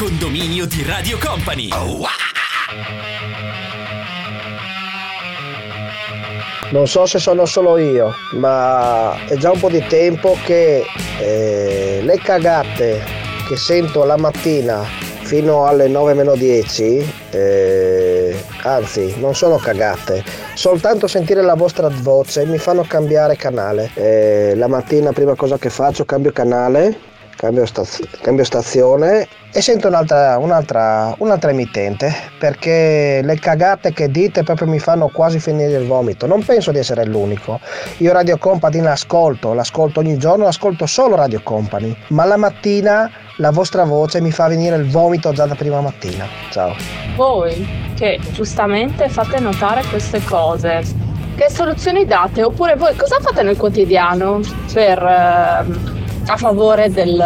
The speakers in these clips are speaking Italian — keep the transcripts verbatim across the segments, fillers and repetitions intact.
Condominio di Radio Company. Non so se sono solo io, ma è già un po' di tempo che eh, le cagate che sento la mattina fino alle nove meno dieci, eh, anzi non sono cagate, soltanto sentire la vostra voce mi fanno cambiare canale. Eh, la mattina prima cosa che faccio cambio canale, Cambio, staz- cambio stazione e sento un'altra, un'altra, un'altra emittente, perché le cagate che dite proprio mi fanno quasi finire il vomito. Non penso di essere l'unico. Io Radio Company l'ascolto, l'ascolto ogni giorno, ascolto solo Radio Company, ma la mattina la vostra voce mi fa venire il vomito già da prima mattina. Ciao. Voi che giustamente fate notare queste cose, che soluzioni date? Oppure voi cosa fate nel quotidiano per... Ehm... a favore del,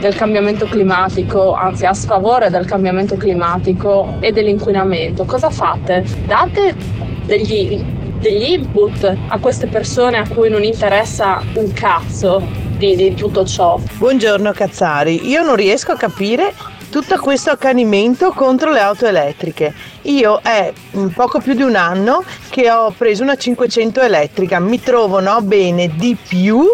del cambiamento climatico, anzi a sfavore del cambiamento climatico e dell'inquinamento? Cosa fate? Date degli, degli input a queste persone a cui non interessa un cazzo di, di tutto ciò? Buongiorno Cazzari, io non riesco a capire tutto questo accanimento contro le auto elettriche. Io è poco più di un anno che ho preso una cinquecento elettrica, mi trovo no bene di più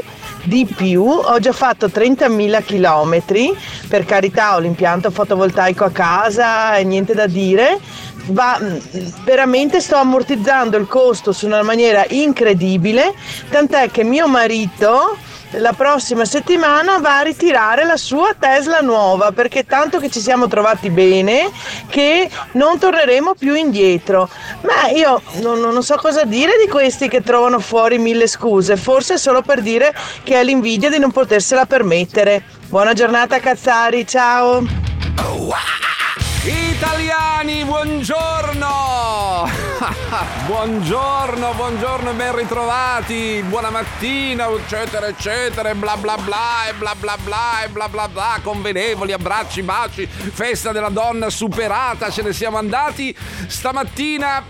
di più, ho già fatto trentamila chilometri, per carità ho l'impianto fotovoltaico a casa e niente da dire, ma veramente sto ammortizzando il costo su una maniera incredibile, tant'è che mio marito la prossima settimana va a ritirare la sua Tesla nuova, perché tanto che ci siamo trovati bene che non torneremo più indietro. Ma io non, non so cosa dire di questi che trovano fuori mille scuse, forse solo per dire che è l'invidia di non potersela permettere. Buona giornata Cazzari, ciao! Italiani, buongiorno! buongiorno, buongiorno, ben ritrovati, buona mattina, eccetera, eccetera, e bla bla bla, e bla bla bla, e bla bla bla, convenevoli, abbracci, baci, festa della donna superata, ce ne siamo andati stamattina.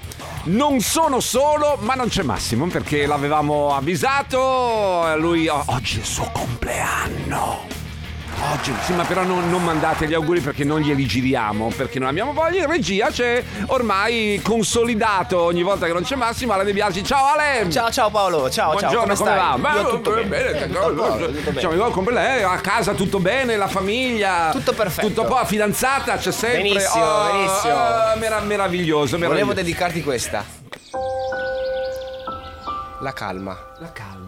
Non sono solo, ma non c'è Massimo, perché l'avevamo avvisato, lui oggi è il suo compleanno. Oggi, sì, ma però non, non mandate gli auguri perché non glieli giriamo, perché non abbiamo voglia. In regia c'è ormai consolidato, ogni volta che non c'è Massimo, Ale De Biasi. Ciao Ale! Ciao ciao Paolo, ciao buongiorno, ciao, come, come stai? Va? Io Beh, tutto bene, bene, tutto tutto Paolo, tutto bene. Cioè, con lei, a casa tutto bene, la famiglia tutto perfetto, tutto po', fidanzata c'è sempre. Benissimo, oh, benissimo. Oh, meraviglioso, meraviglioso. Volevo dedicarti questa. La calma. La calma.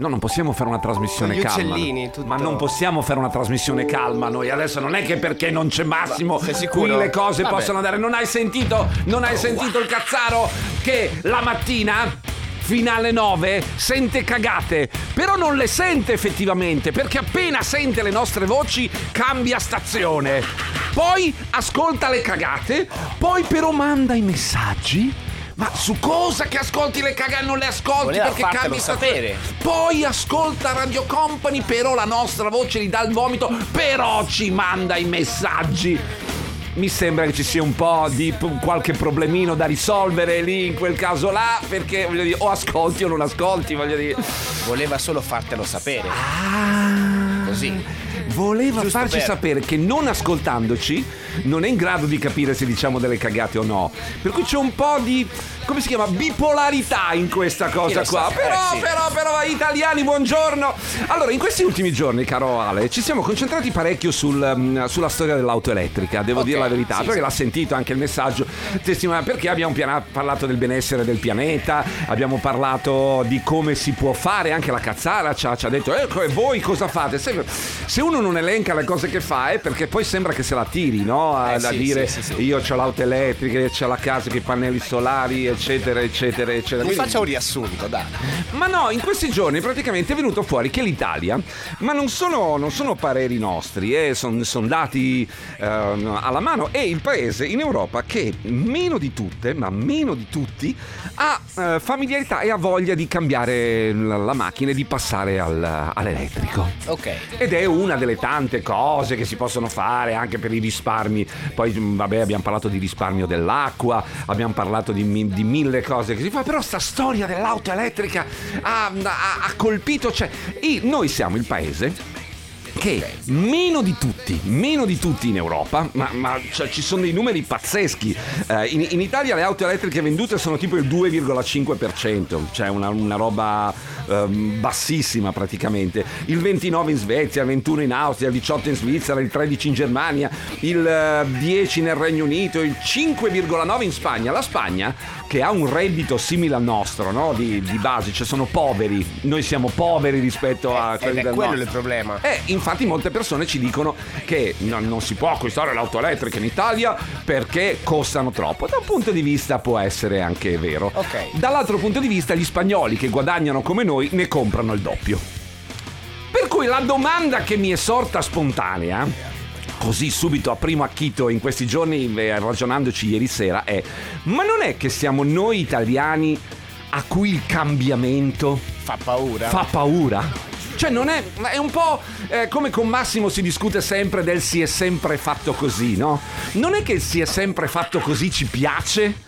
No, non possiamo fare una trasmissione gli calma. Tutto... Ma non possiamo fare una trasmissione calma noi. Adesso non è che perché non c'è Massimo, sei sicuro? Qui le cose Vabbè. possono andare. Non hai sentito? Non hai oh, sentito wow. il cazzaro che la mattina fino alle nove sente cagate, però non le sente effettivamente, perché appena sente le nostre voci cambia stazione, poi ascolta le cagate, poi però manda i messaggi. Ma su cosa che ascolti le cagate? Non le ascolti Voleva perché cambi sapere. Poi ascolta Radio Company, però la nostra voce gli dà il vomito, però ci manda i messaggi. Mi sembra che ci sia un po' di qualche problemino da risolvere lì in quel caso là, perché voglio dire, o ascolti o non ascolti, voglio dire. Voleva solo fartelo sapere. Ah, così. Voleva Giusto farci per. sapere che non ascoltandoci non è in grado di capire se diciamo delle cagate o no. Per cui c'è un po' di, come si chiama, bipolarità in questa cosa qua. Però, eh, però, sì. però, italiani, buongiorno. Allora, in questi ultimi giorni, caro Ale, ci siamo concentrati parecchio sul, sulla storia dell'auto elettrica. Devo okay, dire la verità, sì, perché sì. l'ha sentito anche il messaggio testimoniale. Perché abbiamo piana- parlato del benessere del pianeta, abbiamo parlato di come si può fare. Anche la Cazzara ci ha, ci ha detto, ecco, e voi cosa fate? Se, se uno non elenca le cose che fa, è perché poi sembra che se la tiri, no? A, eh, da sì, dire sì, sì, sì. io c'ho l'auto elettrica, c'ho la casa che i pannelli solari, eccetera, eccetera, eccetera. Mi faccia un riassunto, dai. Ma no, in questi giorni praticamente è venuto fuori che l'Italia, ma non sono, non sono pareri nostri, eh, sono son dati eh, alla mano, è il paese in Europa che meno di tutte, ma meno di tutti, ha eh, familiarità e ha voglia di cambiare la, la macchina e di passare al, all'elettrico. Ok. Ed è una delle tante cose che si possono fare anche per i risparmi. Poi vabbè, abbiamo parlato di risparmio dell'acqua, abbiamo parlato di, mi, di mille cose che si fa, però sta storia dell'auto elettrica ha, ha, ha colpito, cioè, e noi siamo il paese che meno di tutti, meno di tutti in Europa, ma, ma cioè, ci sono dei numeri pazzeschi. Eh, in, in Italia le auto elettriche vendute sono tipo il due virgola cinque per cento, cioè una, una roba eh, bassissima praticamente. Il ventinove in Svezia, il ventuno in Austria, il diciotto in Svizzera, il tredici in Germania, il eh, dieci nel Regno Unito, il cinque virgola nove in Spagna. La Spagna, che ha un reddito simile al nostro, no? Di, di base, cioè sono poveri, noi siamo poveri rispetto a eh, quelli eh, del quello nostro. È il problema. Eh, infatti molte persone ci dicono che non, non si può acquistare l'auto elettrica in Italia perché costano troppo. Da un punto di vista può essere anche vero. Okay. Dall'altro punto di vista gli spagnoli che guadagnano come noi ne comprano il doppio. Per cui la domanda che mi è sorta spontanea, così subito a primo acchito in questi giorni, ragionandoci ieri sera, è: ma non è che siamo noi italiani a cui il cambiamento fa paura? Fa paura? Cioè non è, è un po' eh, come con Massimo si discute sempre del si è sempre fatto così, no? Non è che si è sempre fatto così ci piace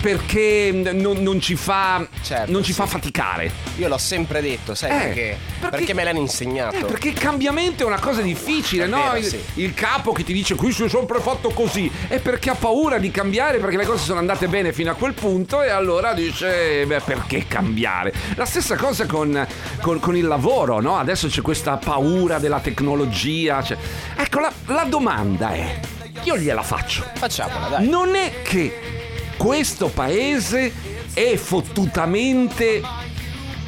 perché non, non ci fa certo, non ci sì. fa faticare. Io l'ho sempre detto, sai eh, perché? perché? Perché me l'hanno insegnato. Eh, perché il cambiamento è una cosa difficile, è no? Vero, il, sì. il capo che ti dice qui si è sempre fatto così è perché ha paura di cambiare, perché le cose sono andate bene fino a quel punto e allora dice beh, perché cambiare? La stessa cosa con, con, con il lavoro, no? Adesso c'è questa paura della tecnologia. Cioè. Ecco, la, la domanda è, io gliela faccio. Facciamola, dai. Non è che questo paese è fottutamente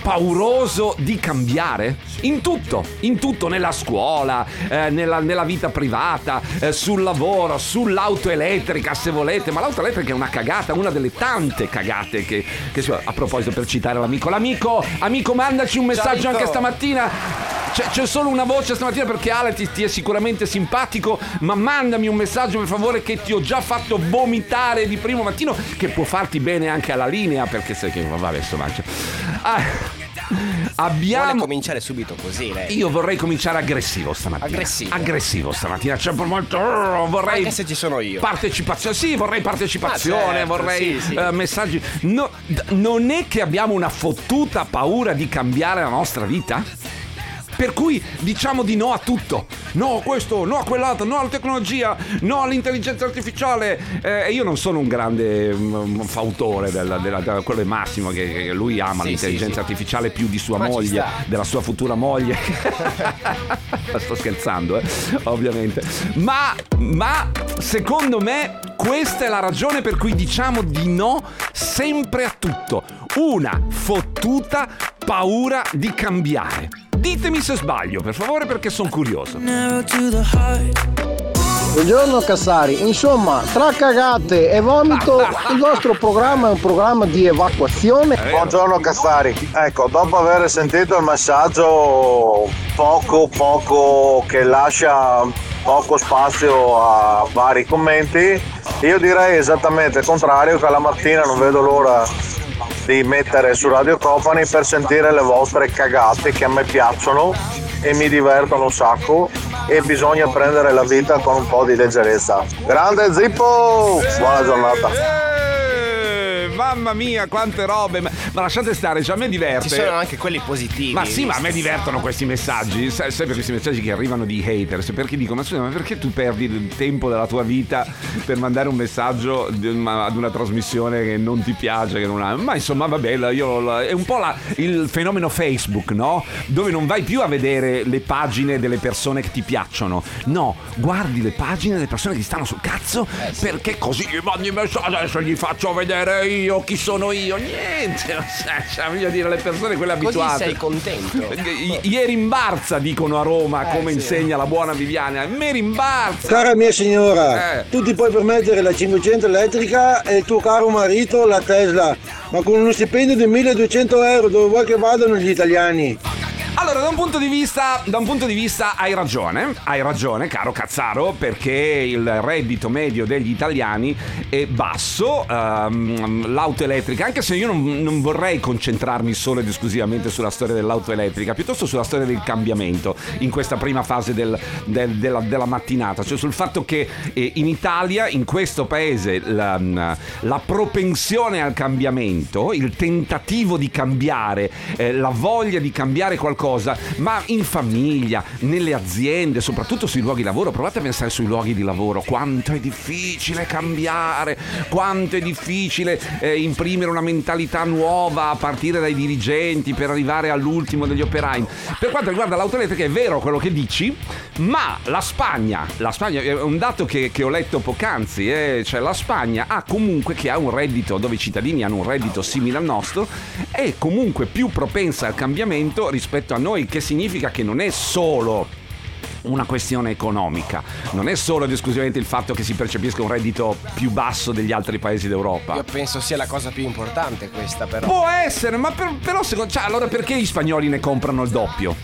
pauroso di cambiare? In tutto, in tutto, nella scuola, eh, nella, nella vita privata, eh, sul lavoro, sull'auto elettrica se volete, ma l'auto elettrica è una cagata, una delle tante cagate che, che a proposito, per citare l'amico, l'amico, amico mandaci un messaggio anche stamattina. C'è, c'è solo una voce stamattina perché Ale ti, ti è sicuramente simpatico, ma mandami un messaggio per favore che ti ho già fatto vomitare di primo mattino, che può farti bene anche alla linea, perché sai che vabbè adesso mangio. Ah. Abbiamo... Vuole cominciare subito così lei. Io vorrei cominciare aggressivo stamattina. Aggressivo Aggressivo stamattina c'è per molto... Vorrei... Anche se ci sono io. Partecipazione. Sì, vorrei partecipazione, ah, certo, vorrei sì, sì. Uh, messaggi. No, d- non è che abbiamo una fottuta paura di cambiare la nostra vita? Per cui diciamo di no a tutto. No a questo, no a quell'altro, no alla tecnologia, no all'intelligenza artificiale. E eh, io non sono un grande um, fautore della, della, della, quello è Massimo che, che lui ama sì, l'intelligenza sì, artificiale sì. più di sua Ma moglie, della sua futura moglie. Sto scherzando, eh, ovviamente. Ma, ma secondo me questa è la ragione per cui diciamo di no sempre a tutto. Una fottuta paura di cambiare. Ditemi se sbaglio, per favore, perché sono curioso. Buongiorno Cassari, insomma, tra cagate e vomito il nostro programma è un programma di evacuazione. Buongiorno Cassari, ecco, dopo aver sentito il messaggio poco poco che lascia poco spazio a vari commenti, io direi esattamente il contrario, che alla mattina non vedo l'ora di mettere su Radio Company per sentire le vostre cagate che a me piacciono e mi divertono un sacco, e bisogna prendere la vita con un po' di leggerezza. Grande Zippo, buona giornata. Mamma mia, quante robe! Ma, ma lasciate stare, cioè a me diverte. Ci sono anche quelli positivi. Ma sì, ma a me divertono questi messaggi. Sai, sai per questi messaggi che arrivano di haters, perché dico: ma scusa, ma perché tu perdi il tempo della tua vita per mandare un messaggio ad una trasmissione che non ti piace, che non ha. Ma insomma, vabbè, io, è un po' la, il fenomeno Facebook, no? Dove non vai più a vedere le pagine delle persone che ti piacciono. No, guardi le pagine delle persone che ti stanno sul cazzo, eh, sì. perché così gli mandi messaggio, adesso gli faccio vedere io. Io, chi sono io? Niente, cioè, voglio dire, le persone quelle abituate. Così sei contento. I- ieri in Barza dicono a Roma, eh, come sì, insegna eh. la buona Viviana. Me rimbarza. Cara mia signora, eh. tu ti puoi permettere la cinquecento elettrica e il tuo caro marito la Tesla, ma con uno stipendio di milleduecento euro dove vuoi che vadano gli italiani? Allora, da un punto di vista, da un punto di vista hai ragione, hai ragione caro Cazzaro, perché il reddito medio degli italiani è basso, ehm, l'auto elettrica, anche se io non, non vorrei concentrarmi solo ed esclusivamente sulla storia dell'auto elettrica, piuttosto sulla storia del cambiamento in questa prima fase del, del, della, della mattinata, cioè sul fatto che eh, in Italia, in questo paese, la, la propensione al cambiamento, il tentativo di cambiare, eh, la voglia di cambiare qualcosa cosa, ma in famiglia, nelle aziende, soprattutto sui luoghi di lavoro. Provate a pensare sui luoghi di lavoro, quanto è difficile cambiare, quanto è difficile eh, imprimere una mentalità nuova a partire dai dirigenti per arrivare all'ultimo degli operai. Per quanto riguarda l'autoelettrica, è vero quello che dici, ma la Spagna, la Spagna è un dato che, che ho letto poc'anzi, eh, cioè la Spagna ha comunque, che ha un reddito, dove i cittadini hanno un reddito simile al nostro, è comunque più propensa al cambiamento rispetto a noi, che significa che non è solo una questione economica, non è solo ed esclusivamente il fatto che si percepisca un reddito più basso degli altri paesi d'Europa. Io penso sia la cosa più importante questa, però. Può essere, ma per, però secondo, cioè, allora perché gli spagnoli ne comprano il doppio?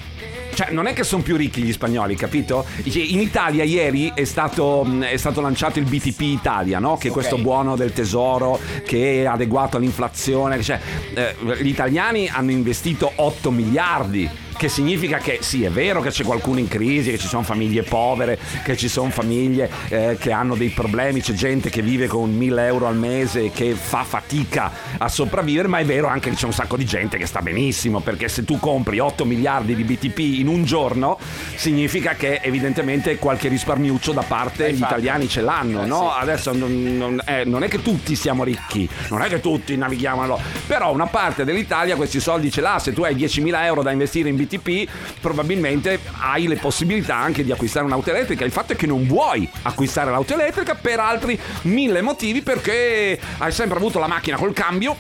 Cioè, non è che sono più ricchi gli spagnoli, capito? In Italia ieri è stato, è stato lanciato il B T P Italia, no? Che è questo okay. buono del tesoro che è adeguato all'inflazione. Cioè, eh, gli italiani hanno investito otto miliardi, che significa che sì, è vero che c'è qualcuno in crisi, che ci sono famiglie povere, che ci sono famiglie eh, che hanno dei problemi, c'è gente che vive con mille euro al mese, che fa fatica a sopravvivere, ma è vero anche che c'è un sacco di gente che sta benissimo, perché se tu compri otto miliardi di B T P in un giorno, significa che evidentemente qualche risparmiuccio da parte gli italiani ce l'hanno, no? Adesso non, non, eh, non è che tutti siamo ricchi, non è che tutti navighiamo, allora. Però una parte dell'Italia questi soldi ce l'ha, se tu hai diecimila euro da investire in B T P, probabilmente hai le possibilità anche di acquistare un'auto elettrica. Il fatto è che non vuoi acquistare l'auto elettrica per altri mille motivi, perché hai sempre avuto la macchina col cambio,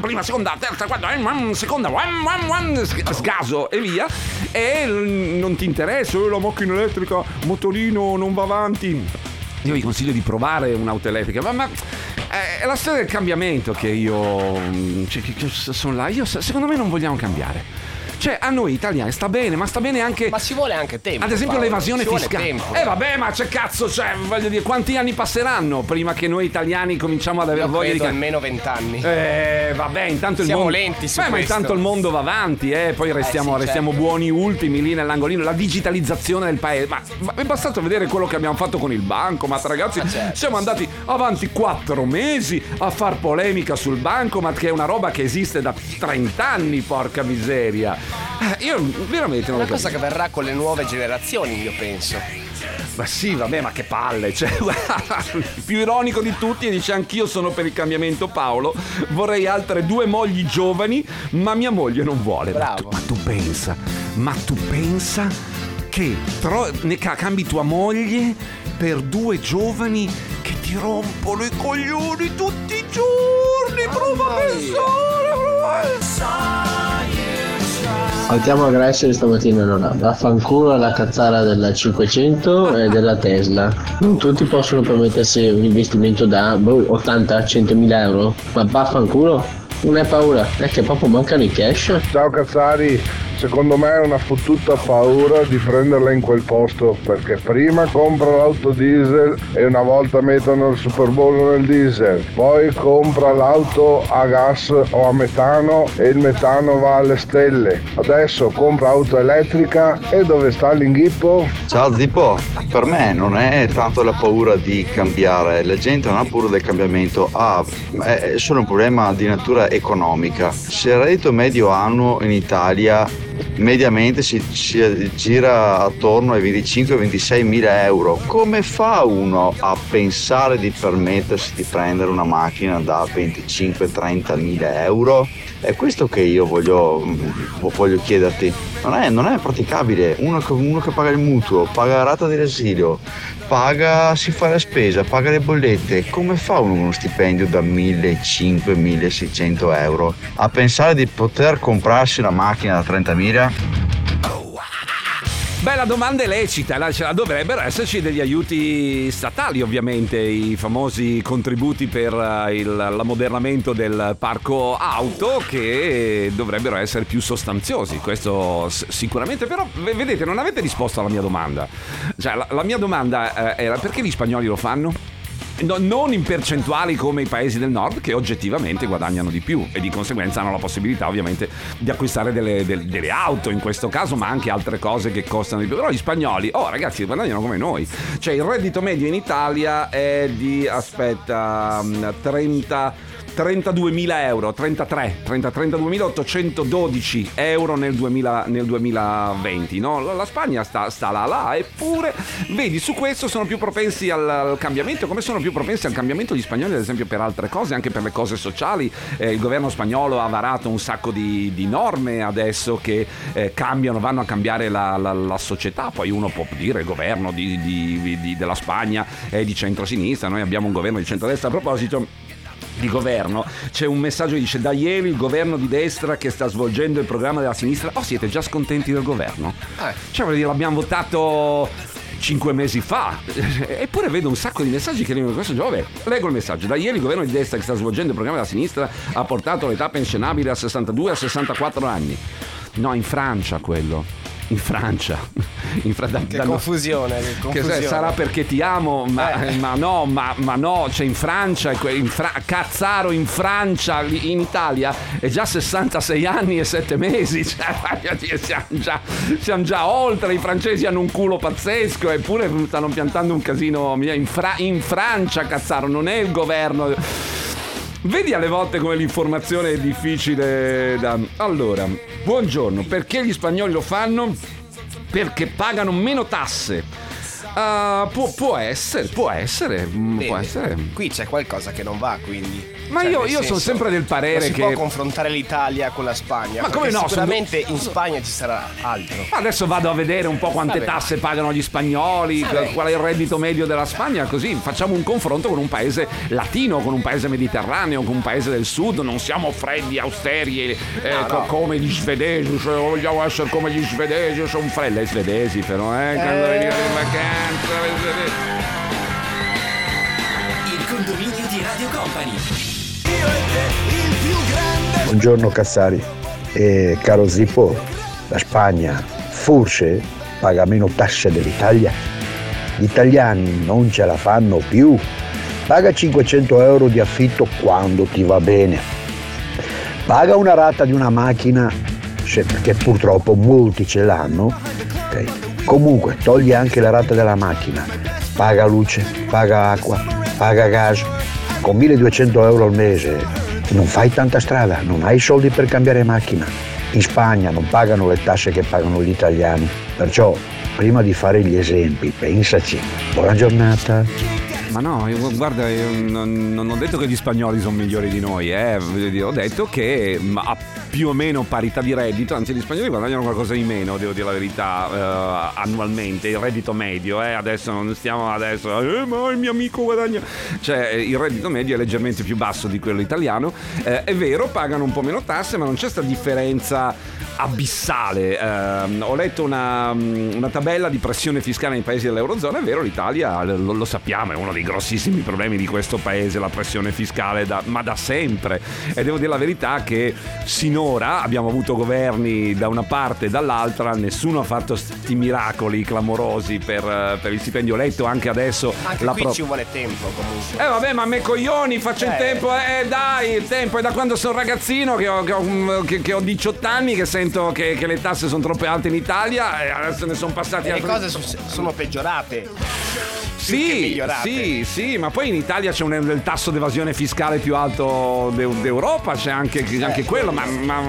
prima, seconda, terza, quarta, seconda, sgaso e via, e non ti interessa la macchina elettrica, motorino non va avanti. Io vi consiglio di provare un'auto elettrica, ma, ma è la storia del cambiamento che io, cioè, che sono là, io secondo me non vogliamo cambiare. Cioè, a noi italiani sta bene, ma sta bene anche. Ma ci vuole anche tempo. Ad esempio, Paolo, l'evasione fiscale. E eh, vabbè, ma c'è cazzo, cioè, voglio dire, quanti anni passeranno prima che noi italiani cominciamo ad avere voglia di. Almeno vent'anni. Eh, vabbè, intanto siamo il mondo. Siamo lenti su Beh, questo. Ma intanto il mondo va avanti, eh. Poi restiamo, eh sì, restiamo certo. buoni ultimi lì nell'angolino. La digitalizzazione del paese. Ma, ma è bastato vedere quello che abbiamo fatto con il bancomat, ragazzi. Ah, certo. Siamo andati avanti quattro mesi a far polemica sul bancomat, che è una roba che esiste da trent'anni, porca miseria. Io veramente non lo capisco. È una cosa che verrà con le nuove generazioni, io penso. Ma sì, vabbè, ma che palle, cioè, il più ironico di tutti, e dice: anch'io sono per il cambiamento, Paolo. Vorrei altre due mogli giovani, ma mia moglie non vuole. Bravo. Ma tu, ma tu pensa, ma tu pensa che tro- ne cambi tua moglie per due giovani che ti rompono i coglioni tutti i giorni? Prova a pensare, prova a pensare. Partiamo aggressivi stamattina, non ha. Vaffanculo alla cazzara della cinquecento e della Tesla. Non tutti possono permettersi un investimento da boh, ottanta centomila euro, ma vaffanculo, non è paura, è che proprio mancano i cash. Ciao cazzari, secondo me è una fottuta paura di prenderla in quel posto, perché prima compra l'auto diesel e una volta mettono il superbollo nel diesel, poi compra l'auto a gas o a metano e il metano va alle stelle, adesso compra auto elettrica e dove sta l'inghippo? Ciao Zippo, per me non è tanto la paura di cambiare, la gente non ha paura del cambiamento, ha ah, è solo un problema di natura economica. Se il reddito medio annuo in Italia mediamente si gira attorno ai venticinque ventisei mila euro, come fa uno a pensare di permettersi di prendere una macchina da venticinque trenta mila euro? È questo che io voglio, voglio chiederti. Non è, non è praticabile. Uno, uno che paga il mutuo, paga la rata dell'asilo, paga, si fa la spesa, paga le bollette, come fa uno con uno stipendio da millecinquecento milleseicento euro a pensare di poter comprarsi una macchina da trentamila? Beh, la domanda è lecita, dovrebbero esserci degli aiuti statali, ovviamente, i famosi contributi per il, l'ammodernamento del parco auto, che dovrebbero essere più sostanziosi, questo sicuramente. Però vedete, non avete risposto alla mia domanda. Cioè, la, la mia domanda era: perché gli spagnoli lo fanno? No, non in percentuali come i paesi del nord, che oggettivamente guadagnano di più e di conseguenza hanno la possibilità ovviamente di acquistare delle, delle, delle auto in questo caso, ma anche altre cose che costano di più. Però gli spagnoli, oh ragazzi, guadagnano come noi. Cioè il reddito medio in Italia è di, aspetta, 30 trentaduemila euro, trentatré, trenta, trentaduemilaottocentododici euro nel, duemila, nel duemilaventi, no? La Spagna sta, sta là là, eppure vedi, su questo sono più propensi al, al cambiamento, come sono più propensi al cambiamento gli spagnoli ad esempio per altre cose, anche per le cose sociali. Eh, il governo spagnolo ha varato un sacco di, di norme adesso che eh, cambiano, vanno a cambiare la, la, la società. Poi uno può dire il governo di, di, di, della Spagna è di centrosinistra, noi abbiamo un governo di centrodestra. A proposito di governo, c'è un messaggio che dice: da ieri il governo di destra che sta svolgendo il programma della sinistra. Oh, siete già scontenti del governo? Eh. Cioè, voglio dire, l'abbiamo votato cinque mesi fa. Eppure vedo un sacco di messaggi che arrivano questo giorno. Vabbè, leggo il messaggio: da ieri il governo di destra che sta svolgendo il programma della sinistra ha portato l'età pensionabile a sessantadue a sessantaquattro anni. No, in Francia quello. In Francia, in Fra- da, che, da confusione, che confusione, che sarà perché ti amo, ma, eh. ma no, ma, ma no, c'è cioè in Francia, in Fra- Cazzaro in Francia, in Italia è già sessantasei anni e sette mesi, cioè, siamo, già, siamo già oltre, i francesi hanno un culo pazzesco, eppure stanno piantando un casino in, Fra- in Francia. Cazzaro non è il governo. Vedi alle volte come l'informazione è difficile da... Allora, buongiorno, perché gli spagnoli lo fanno? Perché pagano meno tasse. Uh, può, può essere, può essere, Bene. può essere. Qui c'è qualcosa che non va, quindi. Ma cioè, io, io senso, sono sempre del parere si che. Si può confrontare l'Italia con la Spagna. Ma come no? Sicuramente sono... in Spagna ci sarà altro. Ma adesso vado a vedere un po' quante Vabbè. tasse pagano gli spagnoli, Vabbè. qual è il reddito medio della Spagna, così facciamo un confronto con un paese latino, con un paese mediterraneo, con un paese del sud. Non siamo freddi, austeri, eh, no, no. come gli svedesi. Cioè, vogliamo essere come gli svedesi, sono freddi. I svedesi, però, eh. eh... Il condominio di Radio Company. Buongiorno Cassari e caro Zippo, la Spagna forse paga meno tasse dell'Italia. Gli italiani non ce la fanno più. Paga cinquecento euro di affitto quando ti va bene. Paga una rata di una macchina, perché purtroppo molti ce l'hanno. Ok. Comunque, togli anche la rata della macchina, paga luce, paga acqua, paga gas. Con milleduecento euro al mese non fai tanta strada, non hai soldi per cambiare macchina. In Spagna non pagano le tasse che pagano gli italiani, perciò prima di fare gli esempi, pensaci. Buona giornata. Ma no, io, guarda, io non, non ho detto che gli spagnoli sono migliori di noi, eh. Ho detto che a più o meno parità di reddito, anzi gli spagnoli guadagnano qualcosa di meno, devo dire la verità, eh, annualmente, il reddito medio, eh. Adesso non stiamo adesso, eh, ma il mio amico guadagna. Cioè, il reddito medio è leggermente più basso di quello italiano, eh, è vero, pagano un po' meno tasse, ma non c'è sta differenza abissale. Eh, ho letto una, una tabella di pressione fiscale nei paesi dell'Eurozona, è vero, l'Italia lo, lo sappiamo, è uno dei grossissimi problemi di questo paese, la pressione fiscale, da, ma da sempre. E devo dire la verità che sinora abbiamo avuto governi da una parte e dall'altra, nessuno ha fatto sti miracoli clamorosi per, per il stipendio. Ho letto anche adesso anche la qui pro... ci vuole tempo comunque. Eh vabbè, ma me coglioni, faccio eh. il tempo, eh dai, il tempo è da quando sono ragazzino che ho, che ho, che, che ho diciotto anni che sento che, che le tasse sono troppo alte in Italia e adesso ne sono passati e altri... le cose sono, sono peggiorate. Sì, sì, sì, ma poi in Italia c'è un, il tasso d'evasione fiscale più alto de, d'Europa, c'è anche, anche eh, quello, ma, ma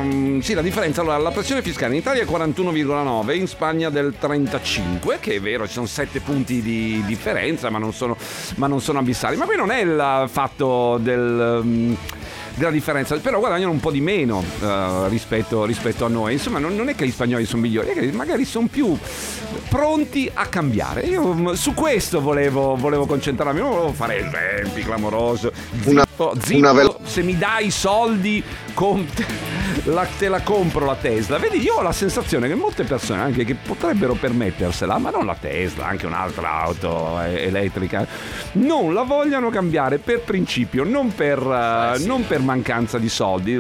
sì, la differenza, allora la pressione fiscale in Italia è quarantuno virgola nove, in Spagna del trentacinque, che è vero, ci sono sette punti di differenza, ma non sono, ma non sono abissali, ma qui non è il fatto del... Um, della differenza, però guadagnano un po' di meno uh, rispetto, rispetto a noi, insomma non, non è che gli spagnoli sono migliori, è che magari sono più pronti a cambiare. Io su questo volevo, volevo concentrarmi, non volevo fare esempi clamoroso. Zippo, Zippo velo- se mi dai i soldi con te, la, te la compro la Tesla. Vedi, io ho la sensazione che molte persone anche che potrebbero permettersela, ma non la Tesla, anche un'altra auto eh, elettrica, non la vogliano cambiare per principio, non per, uh, eh sì. non per mancanza di soldi,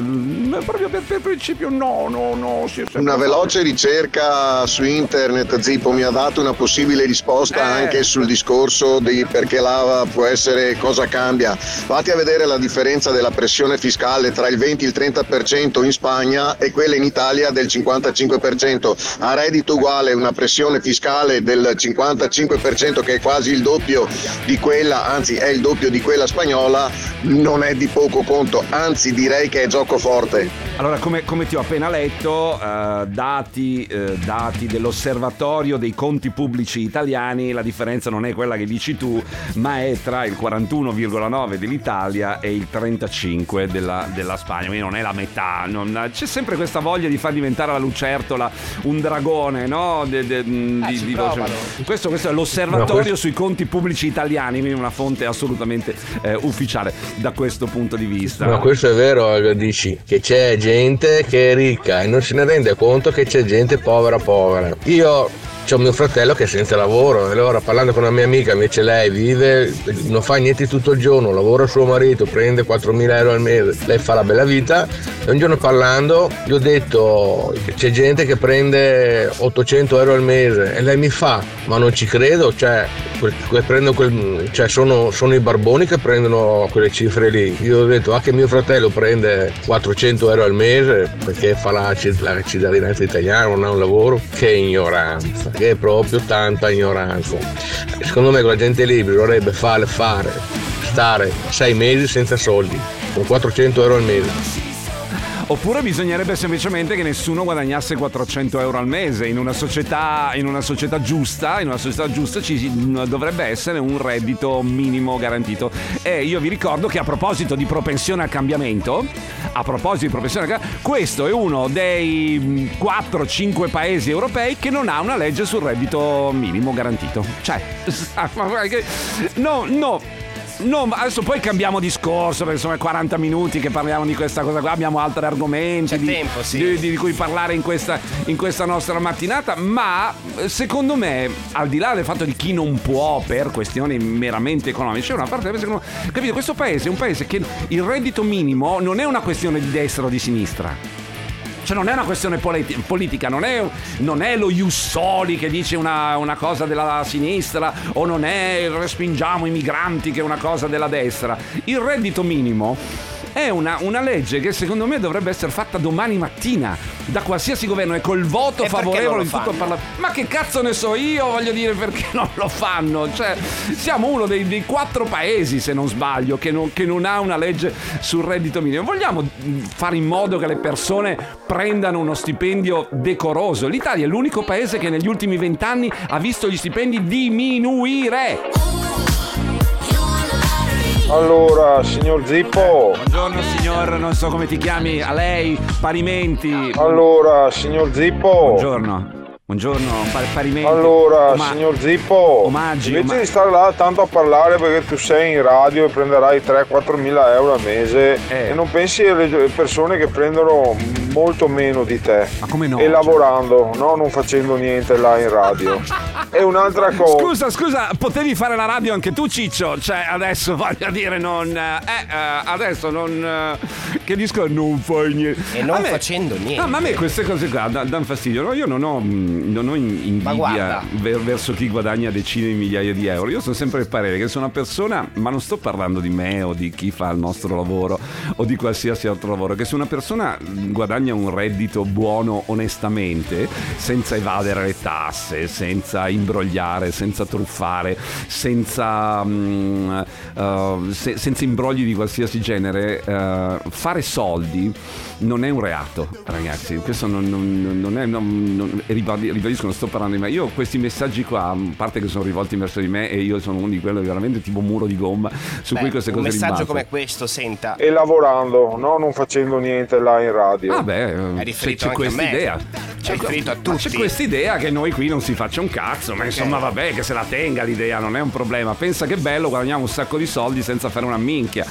proprio per, per principio no, no, no. Sì, una veloce ricerca su internet, Zippo, mi ha dato una possibile risposta eh. anche sul discorso di perché l'A V A può essere, cosa cambia. Vatti a vedere la differenza della pressione fiscale tra il venti e il trenta per cento in Spagna Spagna e quella in Italia del cinquantacinque per cento, a reddito uguale, una pressione fiscale del cinquantacinque per cento che è quasi il doppio di quella, anzi è il doppio di quella spagnola, non è di poco conto, anzi direi che è gioco forte. Allora, come, come ti ho appena letto, eh, dati, eh, dati dell'Osservatorio dei conti pubblici italiani, la differenza non è quella che dici tu, ma è tra il quarantuno virgola nove dell'Italia e il trentacinque della, della Spagna, quindi non è la metà. Non, c'è sempre questa voglia di far diventare la lucertola un dragone, no? De, de, di, eh, di questo, questo è l'Osservatorio no, questo... sui conti pubblici italiani, quindi una fonte assolutamente eh, ufficiale da questo punto di vista. Ma no, questo è vero, dici che c'è gente che è ricca e non se ne rende conto che c'è gente povera povera. Io c'ho mio fratello che è senza lavoro, allora parlando con una mia amica, invece lei vive, non fa niente tutto il giorno, lavora suo marito, prende quattromila euro al mese, lei fa la bella vita, e un giorno parlando gli ho detto che c'è gente che prende ottocento euro al mese e lei mi fa, ma non ci credo, cioè, quel, quel, prendo quel, cioè sono, sono i barboni che prendono quelle cifre lì. Io ho detto anche mio fratello prende quattrocento euro al mese perché fa la, la cittadinanza italiana, non ha un lavoro. Che ignoranza, che è proprio tanta ignoranza. Secondo me quella gente lì dovrebbe fare, fare, stare sei mesi senza soldi, con quattrocento euro al mese. Oppure bisognerebbe semplicemente che nessuno guadagnasse quattrocento euro al mese. In una società, in una società giusta, in una società giusta ci dovrebbe essere un reddito minimo garantito. E io vi ricordo che a proposito di propensione al cambiamento, a proposito di propensione al cambiamento, questo è uno dei quattro cinque paesi europei che non ha una legge sul reddito minimo garantito. Cioè, no, no. No, adesso poi cambiamo discorso, perché sono quaranta minuti che parliamo di questa cosa qua, abbiamo altri argomenti di, tempo, sì. di, di cui parlare in questa, in questa nostra mattinata. Ma secondo me, al di là del fatto di chi non può per questioni meramente economiche, c'è una parte, secondo me, capito, questo paese è un paese che il reddito minimo non è una questione di destra o di sinistra. Cioè non è una questione politi- politica, non è, non è lo Jussoli che dice una, una cosa della sinistra o non è respingiamo i migranti che è una cosa della destra. Il reddito minimo è una, una legge che secondo me dovrebbe essere fatta domani mattina da qualsiasi governo e col voto e favorevole di tutto il Parlamento. Ma che cazzo ne so io, voglio dire, perché non lo fanno? Cioè siamo uno dei, dei quattro paesi, se non sbaglio, che non, che non ha una legge sul reddito minimo. Vogliamo fare in modo che le persone prendano uno stipendio decoroso. L'Italia è l'unico paese che negli ultimi vent'anni ha visto gli stipendi diminuire. Allora, signor Zippo. Buongiorno signor, non so come ti chiami, a lei, parimenti. Allora, signor Zippo. Buongiorno. Buongiorno, parimenti. Allora, Oma- signor Zippo, omaggi, invece omaggi. di stare là tanto a parlare perché tu sei in radio e prenderai tre quattro mila euro al mese eh. e non pensi alle persone che prendono molto meno di te. Ma come no? E lavorando, cioè... no, non facendo niente là in radio. E un'altra cosa. Scusa, scusa, potevi fare la radio anche tu, Ciccio? Cioè, adesso voglio dire, non... Eh, eh adesso non... Eh, che discorso? Non fai niente. E non me, facendo niente. No, ma a me queste cose qua danno fastidio. No, io non ho... non ho invidia verso chi guadagna decine di migliaia di euro. Io sono sempre il parere che se una persona, ma non sto parlando di me o di chi fa il nostro lavoro o di qualsiasi altro lavoro, che se una persona guadagna un reddito buono onestamente, senza evadere le tasse, senza imbrogliare, senza truffare, senza um, uh, se, senza imbrogli di qualsiasi genere, uh, fare soldi non è un reato, ragazzi. Questo non, non, non è non, non, ribadisco, non sto parlando di me. Io questi messaggi qua, a parte che sono rivolti verso di me, e io sono uno di quelli veramente tipo muro di gomma su Beh, cui queste cose rimbalzano. Un messaggio come questo, senta. E lavorando, no, non facendo niente là in radio. Vabbè, ah c'è, c'è questa idea. C'è riferito a tutti. C'è questa idea che noi qui non si faccia un cazzo, ma okay. Insomma vabbè, che se la tenga l'idea, non è un problema. Pensa che bello, guadagniamo un sacco di soldi senza fare una minchia.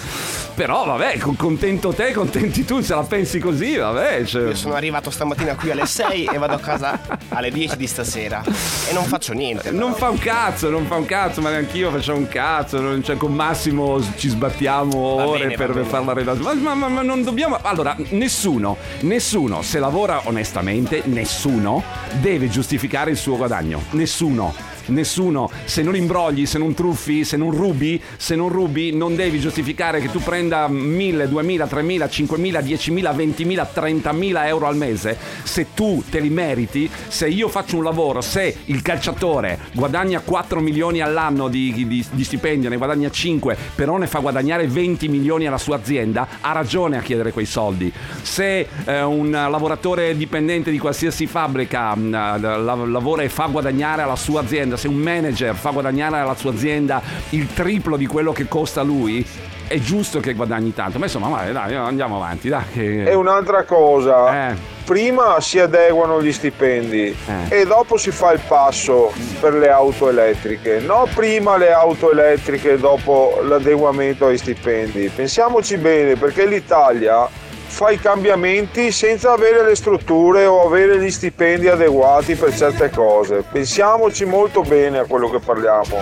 Però vabbè, contento te, contenti tu, se la pensi così, vabbè. Cioè... Io sono arrivato stamattina qui alle sei e vado a casa alle dieci di stasera e non faccio niente. Però. Non fa un cazzo, non fa un cazzo, ma neanche io faccio un cazzo. Non, cioè, con Massimo ci sbattiamo ore bene, per fare la relazione. Ma, ma, ma non dobbiamo. Allora, nessuno, nessuno, se lavora onestamente, nessuno deve giustificare il suo guadagno. Nessuno. nessuno. Se non imbrogli, se non truffi, se non rubi, se non rubi, non devi giustificare che tu prenda mille, duemila, tremila, cinquemila, diecimila, ventimila, trentamila euro al mese. Se tu te li meriti, se io faccio un lavoro, se il calciatore guadagna quattro milioni all'anno di, di, di stipendio, ne guadagna cinque, però ne fa guadagnare venti milioni alla sua azienda, ha ragione a chiedere quei soldi. Se eh, un lavoratore dipendente di qualsiasi fabbrica mh, lav- lavora e fa guadagnare alla sua azienda, se un manager fa guadagnare alla sua azienda il triplo di quello che costa lui, è giusto che guadagni tanto. Ma insomma, vai, dai, andiamo avanti, dai, che... È un'altra cosa, eh. Prima si adeguano gli stipendi eh. e dopo si fa il passo per le auto elettriche. No, prima le auto elettriche, dopo l'adeguamento ai stipendi. Pensiamoci bene, perché l'Italia fa i cambiamenti senza avere le strutture o avere gli stipendi adeguati per certe cose. Pensiamoci molto bene a quello che parliamo.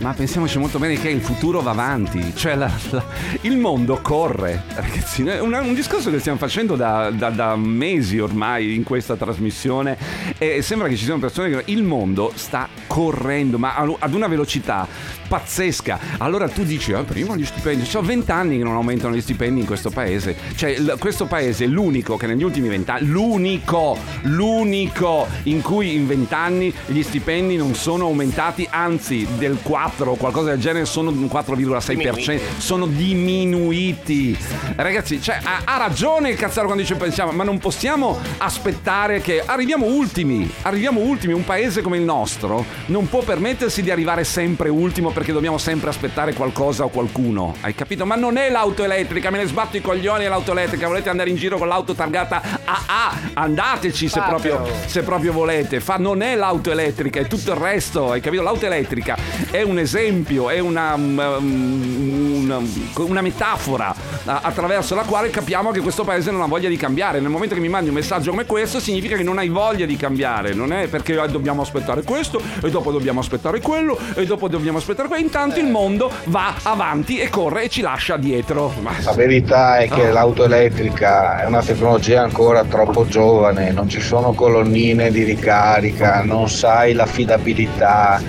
Ma pensiamoci molto bene che il futuro va avanti, cioè la, la, il mondo corre, ragazzi. È un, un discorso che stiamo facendo da, da, da mesi ormai in questa trasmissione, e sembra che ci siano persone che il mondo sta correndo, ma ad una velocità pazzesca. Allora tu dici, ah, prima gli stipendi, c'ho vent'anni che non aumentano gli stipendi in questo paese, cioè il, questo paese è l'unico che negli ultimi vent'anni, l'unico, l'unico in cui in vent'anni gli stipendi non sono aumentati, anzi del quattro o qualcosa del genere, sono un quattro virgola sei per cento, sono diminuiti. Ragazzi, cioè, ha, ha ragione il cazzaro quando dice pensiamo, ma non possiamo aspettare che arriviamo ultimi, arriviamo ultimi, un paese come il nostro non può permettersi di arrivare sempre ultimo perché dobbiamo sempre aspettare qualcosa o qualcuno, hai capito? Ma non è l'auto elettrica, me ne sbatto i coglioni l'auto elettrica. Volete andare in giro con l'auto targata A A, andateci se proprio, se proprio volete. Fa, non è l'auto elettrica, è tutto il resto, hai capito? L'auto elettrica è un esempio, è una una, una metafora attraverso la quale capiamo che questo paese non ha voglia di cambiare. Nel momento che mi mandi un messaggio come questo significa che non hai voglia di cambiare, non è perché dobbiamo aspettare questo e dopo dobbiamo aspettare quello e dopo dobbiamo aspettare quello. Intanto eh. il mondo va avanti e corre e ci lascia dietro. Ma... la verità è che oh. l'auto elettrica è una tecnologia ancora troppo giovane, non ci sono colonnine di ricarica, non sai l'affidabilità.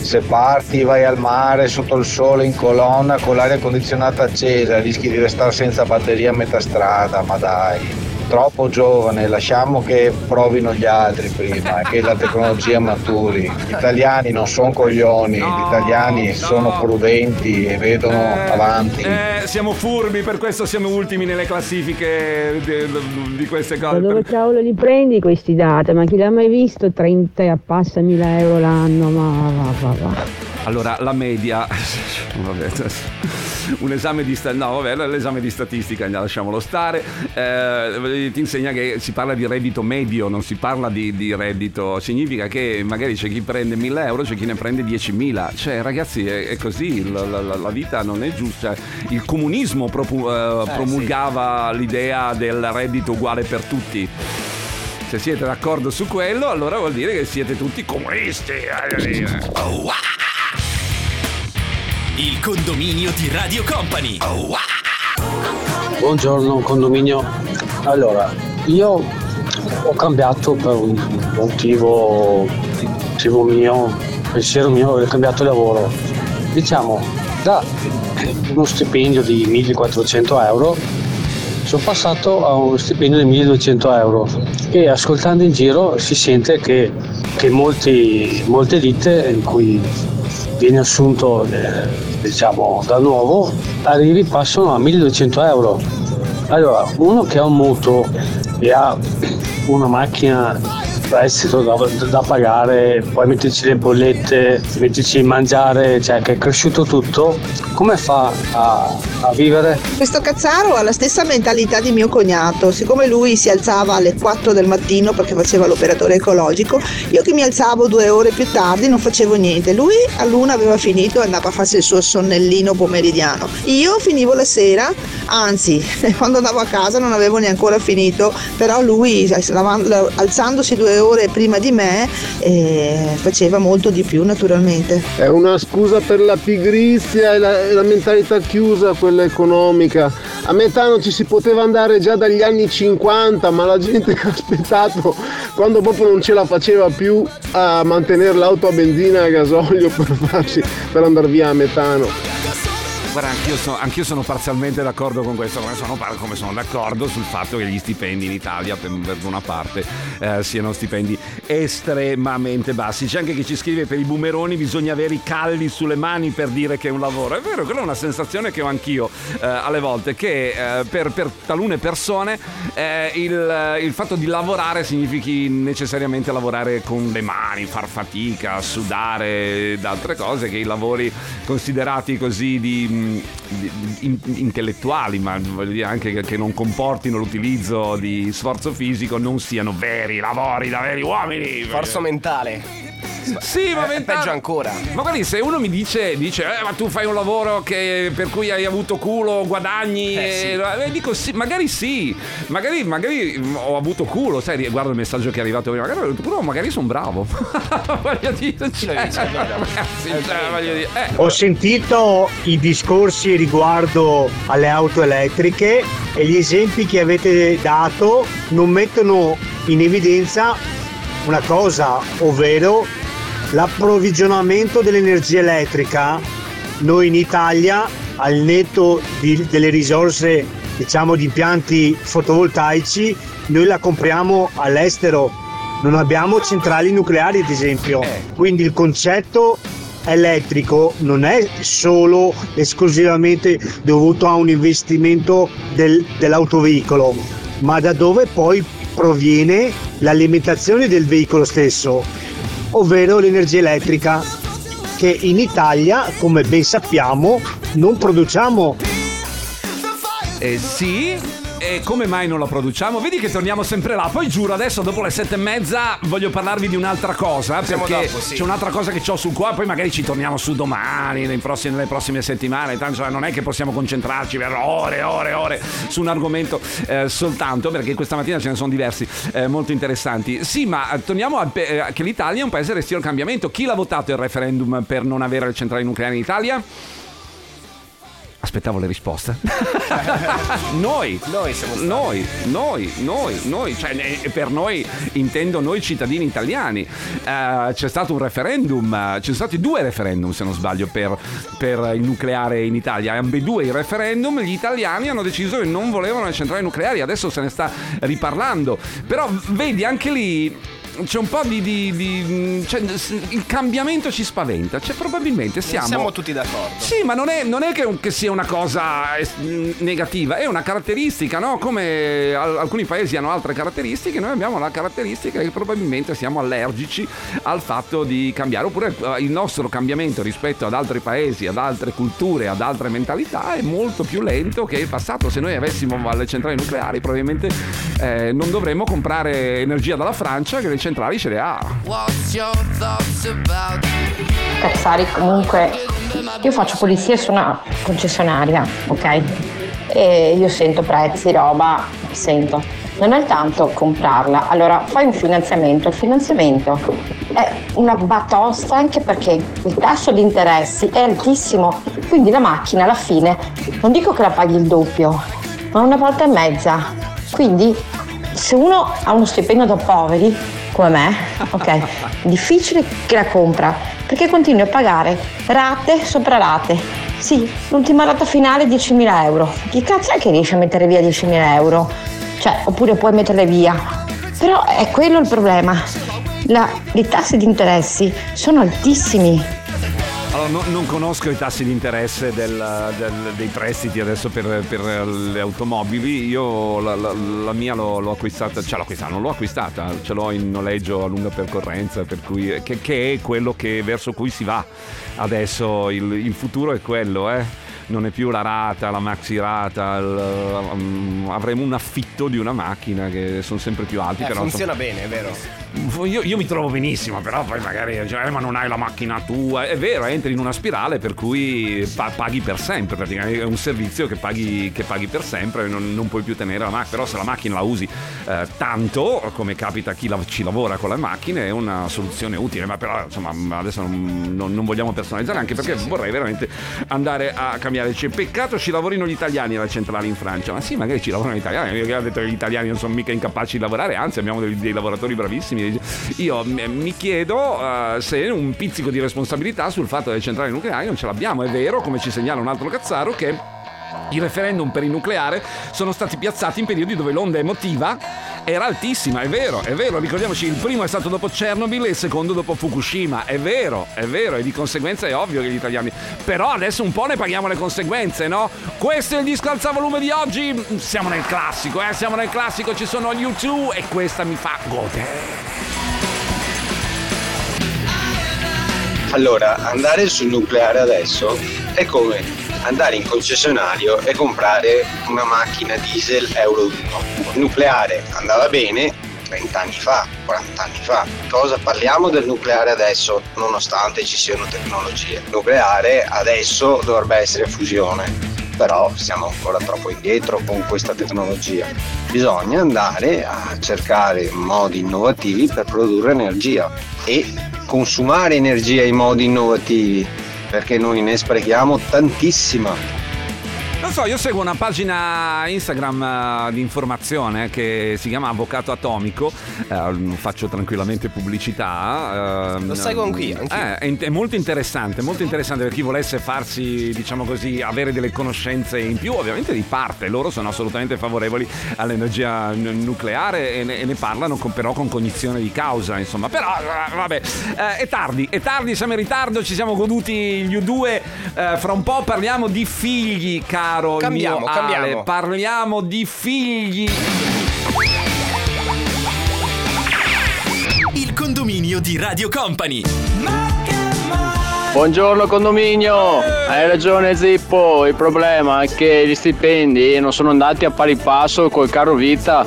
Se parti vai al mare sotto il sole in colonna con l'aria condizionata accesa, rischi di restare senza batteria a metà strada, ma dai. Troppo giovane, lasciamo che provino gli altri prima, che la tecnologia maturi. Gli italiani non sono coglioni, no, gli italiani no. sono prudenti e vedono eh, avanti. Eh, siamo furbi, per questo siamo ultimi nelle classifiche di, di queste cose. Ma dove cavolo li prendi questi dati? Ma chi l'ha mai visto? trenta e passa mila euro l'anno, ma va va va. Allora, la media, vabbè, un esame di sta... no, vabbè, l'esame di statistica, lasciamolo stare, eh, ti insegna che si parla di reddito medio, non si parla di, di reddito, significa che magari c'è chi prende mille euro, c'è chi ne prende diecimila, cioè ragazzi è, è così, la, la, la vita non è giusta. Il comunismo propu- eh, promulgava eh, sì. l'idea del reddito uguale per tutti. Se siete d'accordo su quello, allora vuol dire che siete tutti comunisti. Il condominio di Radio Company. Buongiorno condominio. Allora, io ho cambiato per un motivo, motivo mio, pensiero mio, ho cambiato lavoro. Diciamo, da uno stipendio di millequattrocento euro sono passato a uno stipendio di milleduecento euro, che ascoltando in giro si sente che, che molti, molte ditte in cui viene assunto eh, diciamo da nuovo, arrivi passano a milleduecento euro. Allora, uno che ha un mutuo e ha una macchina prestito da, da pagare, poi metterci le bollette, metterci a mangiare, cioè che è cresciuto tutto, come fa a, a vivere? Questo cazzaro ha la stessa mentalità di mio cognato. Siccome lui si alzava alle quattro del mattino perché faceva l'operatore ecologico, io che mi alzavo due ore più tardi non facevo niente, lui all'una aveva finito e andava a farsi il suo sonnellino pomeridiano, io finivo la sera, anzi quando andavo a casa non avevo neanche ancora finito, però lui alzandosi due ore prima di me eh, faceva molto di più naturalmente. È una scusa per la pigrizia e la, la mentalità chiusa, quella economica. A Metano ci si poteva andare già dagli anni cinquanta, ma la gente che ha aspettato quando proprio non ce la faceva più a mantenere l'auto a benzina e a gasolio per farsi, per andare via a Metano. Guarda, anch'io sono, anch'io sono parzialmente d'accordo con questo, come sono, come sono d'accordo sul fatto che gli stipendi in Italia per, per una parte eh, siano stipendi estremamente bassi. C'è anche chi ci scrive: per i boomeroni bisogna avere i calli sulle mani per dire che è un lavoro. È vero, quella è una sensazione che ho anch'io eh, alle volte, che eh, per, per talune persone eh, il, il fatto di lavorare significhi necessariamente lavorare con le mani, far fatica, sudare ed altre cose, che i lavori considerati così di intellettuali, ma voglio dire anche che non comportino l'utilizzo di sforzo fisico, non siano veri lavori da veri uomini. Sforzo mentale. Sì, ma è peggio ancora. Ma guardi, se uno mi dice, dice eh, ma tu fai un lavoro che, per cui hai avuto culo, guadagni eh, sì. e, eh, dico sì, magari sì, magari, magari ho avuto culo, sai, guarda il messaggio che è arrivato prima, magari ho avuto culo, magari sono bravo. Voglio dire, cioè, cioè, ragazzi, cioè, voglio dire eh. Ho sentito i discorsi riguardo alle auto elettriche e gli esempi che avete dato non mettono in evidenza una cosa, ovvero l'approvvigionamento dell'energia elettrica. Noi in Italia, al netto di, delle risorse, diciamo, di impianti fotovoltaici, noi la compriamo all'estero, non abbiamo centrali nucleari ad esempio, quindi il concetto elettrico non è solo esclusivamente dovuto a un investimento del, dell'autoveicolo, ma da dove poi proviene l'alimentazione del veicolo stesso, ovvero l'energia elettrica, che in Italia, come ben sappiamo, non produciamo. Eh sì. E come mai non la produciamo? Vedi che torniamo sempre là. Poi giuro, adesso dopo le sette e mezza voglio parlarvi di un'altra cosa. Siamo perché dopo, sì. C'è un'altra cosa che ho sul cuore. Poi magari ci torniamo su domani, nei prossimi, nelle prossime settimane. Tanto non è che possiamo concentrarci per ore, ore, ore su un argomento eh, soltanto, perché questa mattina ce ne sono diversi eh, molto interessanti. Sì, ma torniamo a eh, che l'Italia è un paese restio al cambiamento. Chi l'ha votato il referendum per non avere le centrali nucleari in Italia? Aspettavo le risposte. Noi, noi siamo stati. Noi, noi, noi, noi, cioè per noi intendo noi cittadini italiani. Uh, c'è stato un referendum, uh, ci sono stati due referendum se non sbaglio per, per il nucleare in Italia. Ambedue i referendum, gli italiani hanno deciso che non volevano le centrali nucleari, adesso se ne sta riparlando. Però vedi anche lì c'è un po' di, di, di cioè, il cambiamento ci spaventa, cioè probabilmente siamo siamo tutti d'accordo. Sì, ma non è, non è che, che sia una cosa negativa, è una caratteristica, no? Come alcuni paesi hanno altre caratteristiche, noi abbiamo la caratteristica che probabilmente siamo allergici al fatto di cambiare, oppure il nostro cambiamento rispetto ad altri paesi, ad altre culture, ad altre mentalità è molto più lento che il passato. Se noi avessimo le centrali nucleari probabilmente eh, non dovremmo comprare energia dalla Francia, che le centrali ce le ha. Cazzari, comunque io faccio polizia su una concessionaria, ok? E io sento prezzi, roba, sento. Non è tanto comprarla, allora fai un finanziamento. Il finanziamento è una batosta anche perché il tasso di interessi è altissimo, quindi la macchina alla fine non dico che la paghi il doppio, ma una volta e mezza. Quindi se uno ha uno stipendio da poveri come me, ok, difficile che la compra, perché continui a pagare rate sopra rate. Sì, l'ultima rata finale diecimila euro. Chi cazzo è che riesce a mettere via diecimila euro? Cioè, oppure puoi metterle via. Però è quello il problema. La, le tasse di interessi sono altissimi. Allora, no, non conosco i tassi di interesse del, del, dei prestiti adesso per, per le automobili. Io la, la, la mia l'ho, l'ho acquistata, cioè l'ho acquistata, non l'ho acquistata, ce l'ho in noleggio a lunga percorrenza, per cui che, che è quello che verso cui si va adesso. Il, il futuro è quello, eh. Non è più la rata, la maxi rata, il, um, avremo un affitto di una macchina che sono sempre più alti. Eh, però funziona sono... bene, è vero? Io, io mi trovo benissimo, però poi magari cioè, ma non hai la macchina tua. È vero, entri in una spirale per cui pa- paghi per sempre, praticamente è un servizio che paghi, che paghi per sempre, non, non puoi più tenere la macchina. Però se la macchina la usi eh, tanto, come capita a chi la- ci lavora con le macchine, è una soluzione utile. Ma però insomma adesso non, non, non vogliamo personalizzare, anche perché sì, sì. vorrei veramente andare a cambiare testimoniare, dice: peccato ci lavorino gli italiani alla centrale in Francia. Ma sì, magari ci lavorano gli italiani. Io ho detto che gli italiani non sono mica incapaci di lavorare, anzi abbiamo dei, dei lavoratori bravissimi. Io mi chiedo uh, se un pizzico di responsabilità sul fatto delle centrali nucleari non ce l'abbiamo. È vero, come ci segnala un altro cazzaro, che i referendum per il nucleare sono stati piazzati in periodi dove l'onda emotiva era altissima, è vero, è vero, ricordiamoci, il primo è stato dopo Chernobyl e il secondo dopo Fukushima, è vero, è vero, e di conseguenza è ovvio che gli italiani, però adesso un po' ne paghiamo le conseguenze, no? Questo è il disco alzavolume di oggi, siamo nel classico, eh, siamo nel classico, ci sono gli U due e questa mi fa godere. Allora, andare sul nucleare adesso è come andare in concessionario e comprare una macchina diesel Euro uno. Il nucleare andava bene trenta anni fa, quaranta anni fa. Cosa parliamo del nucleare adesso, nonostante ci siano tecnologie? Il nucleare adesso dovrebbe essere fusione, però siamo ancora troppo indietro con questa tecnologia. Bisogna andare a cercare modi innovativi per produrre energia e consumare energia in modi innovativi, perché noi ne sprechiamo tantissima. Non so, io seguo una pagina Instagram uh, di informazione che si chiama Avvocato Atomico, uh, faccio tranquillamente pubblicità. Uh, Lo seguo anch'io. Eh, è, è molto interessante, molto interessante per chi volesse farsi, diciamo così, avere delle conoscenze in più, ovviamente di parte. Loro sono assolutamente favorevoli all'energia n- nucleare e ne, e ne parlano con, però con cognizione di causa, insomma. Però, vabbè, eh, è tardi, è tardi, siamo in ritardo, ci siamo goduti gli U due, eh, fra un po' parliamo di figli, cari. Cambiamo, cambiamo. Ale, parliamo di figli. Il condominio di Radio Company. Buongiorno condominio, hai ragione Zippo, il problema è che gli stipendi non sono andati a pari passo col caro vita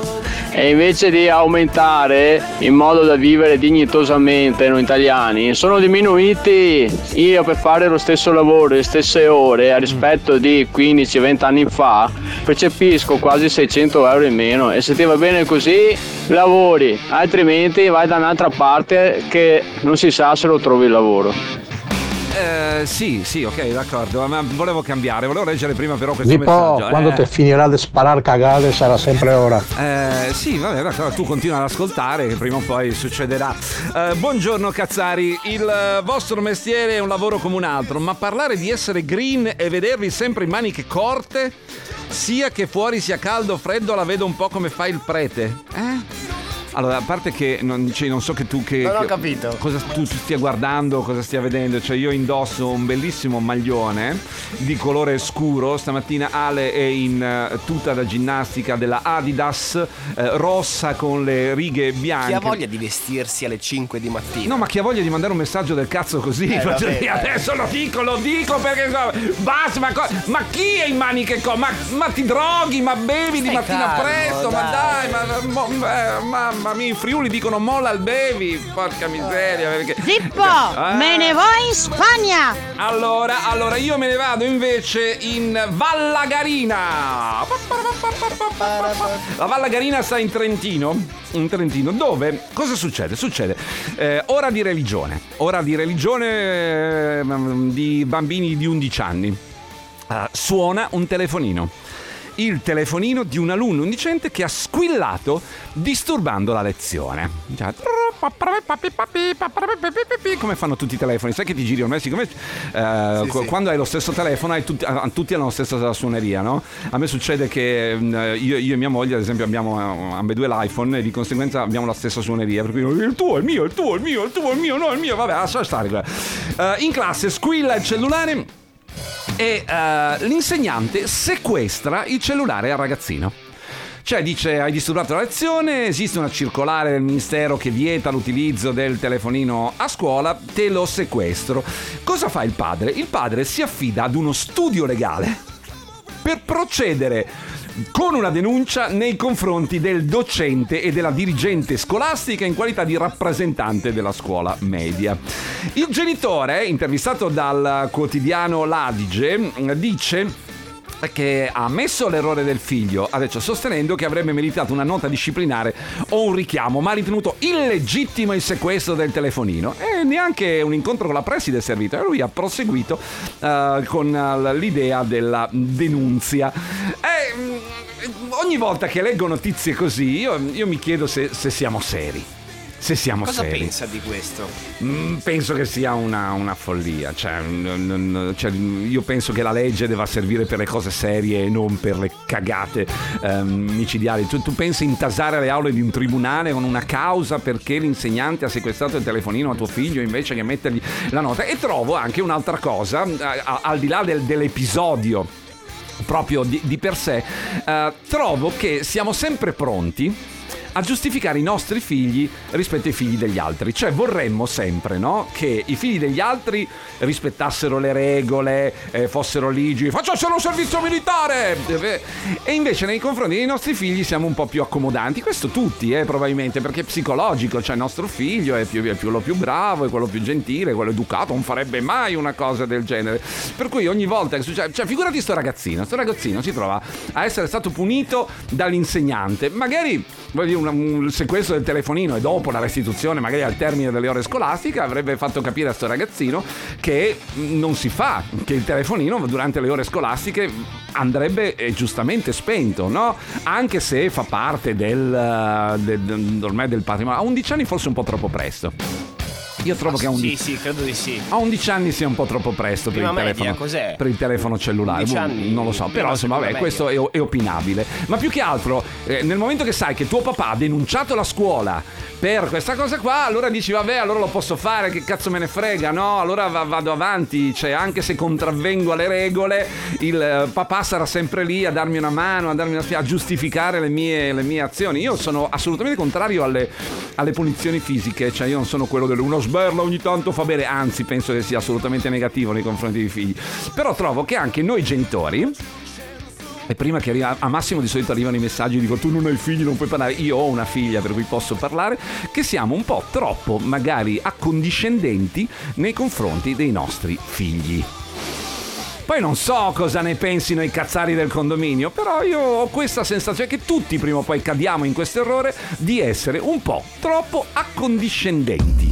e invece di aumentare in modo da vivere dignitosamente noi italiani sono diminuiti. Io per fare lo stesso lavoro, le stesse ore, a rispetto di quindici venti anni fa percepisco quasi seicento euro in meno e se ti va bene così lavori, altrimenti vai da un'altra parte che non si sa se lo trovi il lavoro. Eh, sì, sì, ok, d'accordo, ma volevo cambiare, volevo leggere prima però questo Zippo, messaggio. Quando eh. te finirà di sparare cagate sarà sempre ora. Eh, sì, vabbè, d'accordo, tu continua ad ascoltare che prima o poi succederà. Eh, buongiorno cazzari, il vostro mestiere è un lavoro come un altro, ma parlare di essere green e vedervi sempre in maniche corte, sia che fuori sia caldo o freddo, la vedo un po' come fa il prete. Eh? Allora, a parte che non, cioè, non so che tu che. Non ho che, capito. Cosa tu stia guardando, cosa stia vedendo. Cioè, io indosso un bellissimo maglione di colore scuro. Stamattina Ale è in uh, tuta da ginnastica della Adidas, uh, rossa con le righe bianche. Chi ha voglia di vestirsi alle cinque di mattina? No, ma chi ha voglia di mandare un messaggio del cazzo così? Eh, vabbè, cioè, adesso lo dico, lo dico perché. Basta, ma, co- ma chi è in maniche? Co- ma, ma ti droghi, ma bevi stai di mattina calmo, presto, dai. Ma dai, ma. Mo, ma, ma ma in Friuli dicono molla al bevi, porca miseria perché... Zippo, ah. me ne vuoi in Spagna? Allora, allora io me ne vado invece in Vallagarina. La Vallagarina sta in Trentino, in Trentino, dove cosa succede? Succede eh, ora di religione, ora di religione eh, di bambini di undici anni. Eh, suona un telefonino. Il telefonino di un alunno undicente che ha squillato disturbando la lezione. Come fanno tutti i telefoni? Sai che ti giri ormai? Siccome eh, sì, qu- sì. quando hai lo stesso telefono, hai tutti, a- tutti hanno la stessa suoneria, no? A me succede che mh, io, io e mia moglie, ad esempio, abbiamo ambedue l'iPhone e di conseguenza abbiamo la stessa suoneria. Per cui il tuo, il mio, il tuo, il mio, il tuo, il mio, no, il mio. Vabbè, lascia stare. Uh, in classe squilla il cellulare. E uh, l'insegnante sequestra il cellulare al ragazzino. Cioè dice: hai disturbato la lezione, esiste una circolare del ministero che vieta l'utilizzo del telefonino a scuola, te lo sequestro. Cosa fa il padre? Il padre si affida ad uno studio legale per procedere con una denuncia nei confronti del docente e della dirigente scolastica in qualità di rappresentante della scuola media. Il genitore, intervistato dal quotidiano L'Adige, dice: che ha ammesso l'errore del figlio, adesso sostenendo che avrebbe meritato una nota disciplinare o un richiamo, ma ha ritenuto illegittimo il sequestro del telefonino, e neanche un incontro con la preside è servito, e lui ha proseguito uh, con uh, l'idea della denunzia. E ogni volta che leggo notizie così io, io mi chiedo se, se siamo seri. Se siamo Cosa seri. Cosa pensa di questo? Mm, penso che sia una, una follia. Cioè, n- n- cioè, io penso che la legge debba servire per le cose serie e non per le cagate ehm, micidiali. Tu, tu pensi intasare le aule di un tribunale con una causa perché l'insegnante ha sequestrato il telefonino a tuo figlio invece che mettergli la nota? E trovo anche un'altra cosa, a- a- al di là del, dell'episodio proprio di, di per sé, uh, trovo che siamo sempre pronti a giustificare i nostri figli rispetto ai figli degli altri. Cioè vorremmo sempre, no, che i figli degli altri rispettassero le regole, eh, fossero ligi, facessero un servizio militare, e invece nei confronti dei nostri figli siamo un po' più accomodanti. Questo tutti, eh, probabilmente, perché è psicologico. Cioè il nostro figlio è più, è più, lo più bravo, è quello più gentile, è quello educato, non farebbe mai una cosa del genere. Per cui ogni volta che succede, cioè figurati sto ragazzino, sto ragazzino si trova a essere stato punito dall'insegnante, magari, voglio dire, un sequestro del telefonino, e dopo la restituzione magari al termine delle ore scolastiche avrebbe fatto capire a sto ragazzino che non si fa, che il telefonino durante le ore scolastiche andrebbe eh, giustamente spento, no? Anche se fa parte del, del, del ormai del patrimonio. A undici anni forse un po' troppo presto. Io trovo ah, che a undici, sì, sì, credo di sì. A undici anni sia un po' troppo presto per il, media, telefono, cos'è? Per il telefono cellulare. Anni, non lo so, però insomma, vabbè, media. Questo è, è opinabile. Ma più che altro, eh, nel momento che sai che tuo papà ha denunciato la scuola per questa cosa qua, allora dici vabbè, allora lo posso fare, che cazzo me ne frega, no? Allora va, vado avanti, cioè anche se contravvengo alle regole, il eh, papà sarà sempre lì a darmi una mano, a darmi una spia, a giustificare le mie, le mie azioni. Io sono assolutamente contrario alle, alle punizioni fisiche, cioè io non sono quello dell'uno sberla ogni tanto fa bene, anzi penso che sia assolutamente negativo nei confronti dei figli. Però trovo che anche noi genitori, e prima che arriva a Massimo di solito arrivano i messaggi, dico tu non hai figli, non puoi parlare, io ho una figlia per cui posso parlare, che siamo un po' troppo magari accondiscendenti nei confronti dei nostri figli. Poi non so cosa ne pensino i cazzari del condominio, però io ho questa sensazione che tutti prima o poi cadiamo in questo errore di essere un po' troppo accondiscendenti.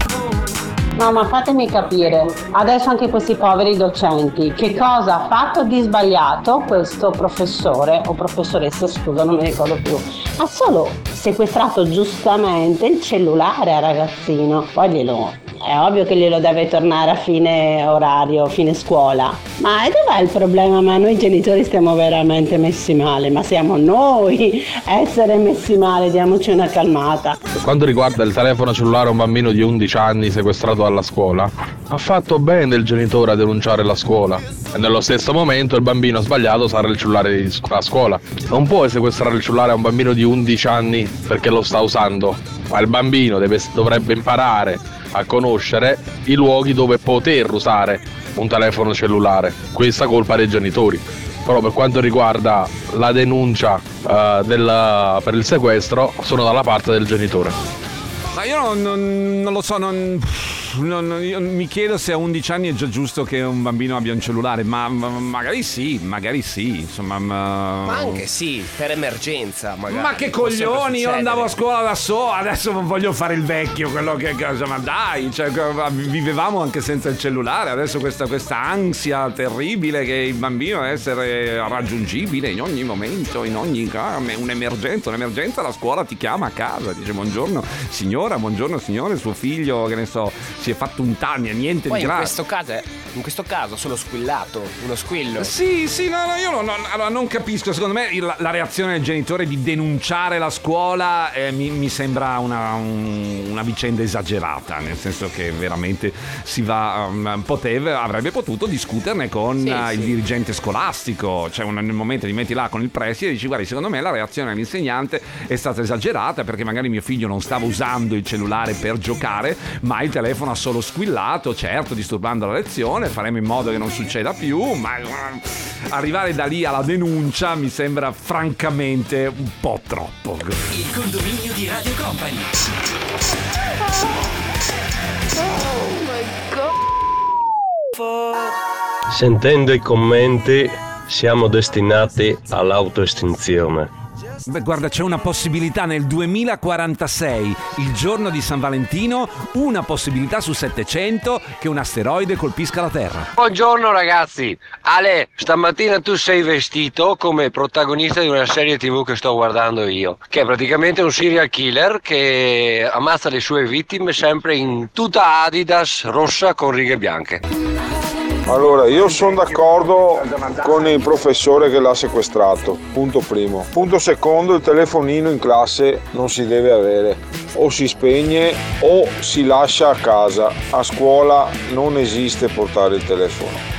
No, ma fatemi capire, adesso anche questi poveri docenti, che cosa ha fatto di sbagliato questo professore o professoressa, scusa non mi ricordo più, ha solo sequestrato giustamente il cellulare al ragazzino, poi glielo, è ovvio che glielo deve tornare a fine orario, fine scuola, ma dov'è il problema? Ma noi genitori stiamo veramente messi male, ma siamo noi a essere messi male, diamoci una calmata. Per quanto riguarda il telefono cellulare a un bambino di undici anni sequestrato alla scuola, ha fatto bene il genitore a denunciare la scuola, e nello stesso momento il bambino sbagliato sarà il cellulare a scuola. Non puoi sequestrare il cellulare a un bambino di undici anni perché lo sta usando, ma il bambino deve, dovrebbe imparare a conoscere i luoghi dove poter usare un telefono cellulare. Questa colpa dei genitori. Però per quanto riguarda la denuncia uh, del, per il sequestro, sono dalla parte del genitore. Ma io non, non, non lo so, non, non, io mi chiedo se a undici anni è già giusto che un bambino abbia un cellulare, ma, ma magari sì, magari sì, insomma. Ma... ma anche sì, per emergenza magari. Ma che coglioni, io andavo a scuola da solo, adesso non voglio fare il vecchio, quello che cosa, ma dai, cioè, vivevamo anche senza il cellulare, adesso questa, questa ansia terribile che il bambino deve essere raggiungibile in ogni momento, in ogni caso, un'emergenza, un'emergenza, la scuola ti chiama a casa, dice buongiorno, signore. Ora, buongiorno signore, suo figlio, che ne so, si è fatto un taglio, niente poi di grave. In questo caso, in questo caso solo squillato, uno squillo. Sì, sì, no, no, io non, non, allora non capisco, secondo me la, la reazione del genitore di denunciare la scuola eh, mi, mi sembra una, un, una vicenda esagerata, nel senso che veramente si va, um, poteva, avrebbe potuto discuterne con sì, uh, sì. il dirigente scolastico, cioè un, nel momento li metti là con il preside e dici guarda, secondo me la reazione dell'insegnante è stata esagerata perché magari mio figlio non stava usando il cellulare per giocare, ma il telefono ha solo squillato, certo disturbando la lezione, faremo in modo che non succeda più, ma arrivare da lì alla denuncia mi sembra francamente un po' troppo. Il condominio di Radio Company. Oh my God. Sentendo i commenti siamo destinati all'autoestinzione. Beh, guarda, c'è una possibilità nel duemilaquarantasei, il giorno di San Valentino, una possibilità su settecento che un asteroide colpisca la Terra. Buongiorno ragazzi, Ale, stamattina tu sei vestito come protagonista di una serie tv che sto guardando io, che è praticamente un serial killer che ammazza le sue vittime sempre in tuta Adidas rossa con righe bianche. Allora, io sono d'accordo con il professore che l'ha sequestrato, punto primo. Punto secondo, il telefonino in classe non si deve avere, o si spegne o si lascia a casa. A scuola non esiste portare il telefono.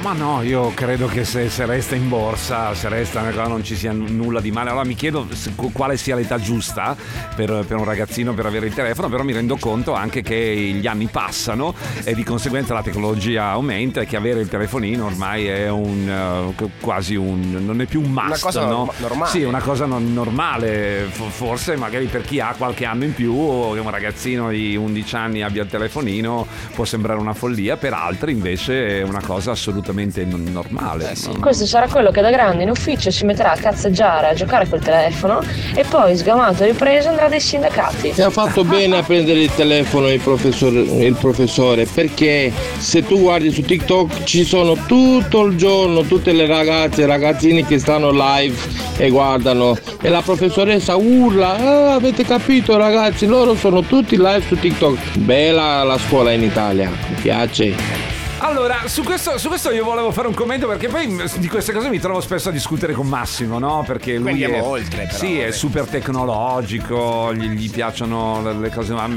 Ma no, io credo che se, se resta in borsa, se resta non ci sia nulla di male. Allora mi chiedo se, quale sia l'età giusta per, per un ragazzino per avere il telefono, però mi rendo conto anche che gli anni passano e di conseguenza la tecnologia aumenta e che avere il telefonino ormai è un uh, quasi un, non è più un must, una cosa no? norm- normale. Sì, una cosa non normale, forse magari per chi ha qualche anno in più o che un ragazzino di undici anni abbia il telefonino può sembrare una follia, per altri invece è una cosa assolutamente normale. Eh sì. Questo sarà quello che da grande in ufficio si metterà a cazzeggiare, a giocare col telefono e poi sgamato e ripreso andrà dai sindacati. Si ha fatto bene a prendere il telefono il professore, il professore perché se tu guardi su TikTok ci sono tutto il giorno tutte le ragazze e ragazzini che stanno live e guardano e la professoressa urla, ah, avete capito ragazzi, loro sono tutti live su TikTok. Bella la scuola in Italia, mi piace. Allora, su questo, su questo io volevo fare un commento perché poi di queste cose mi trovo spesso a discutere con Massimo, no? Perché lui Quindi è, oltre, però, sì, è super tecnologico, gli, gli piacciono le cose, ma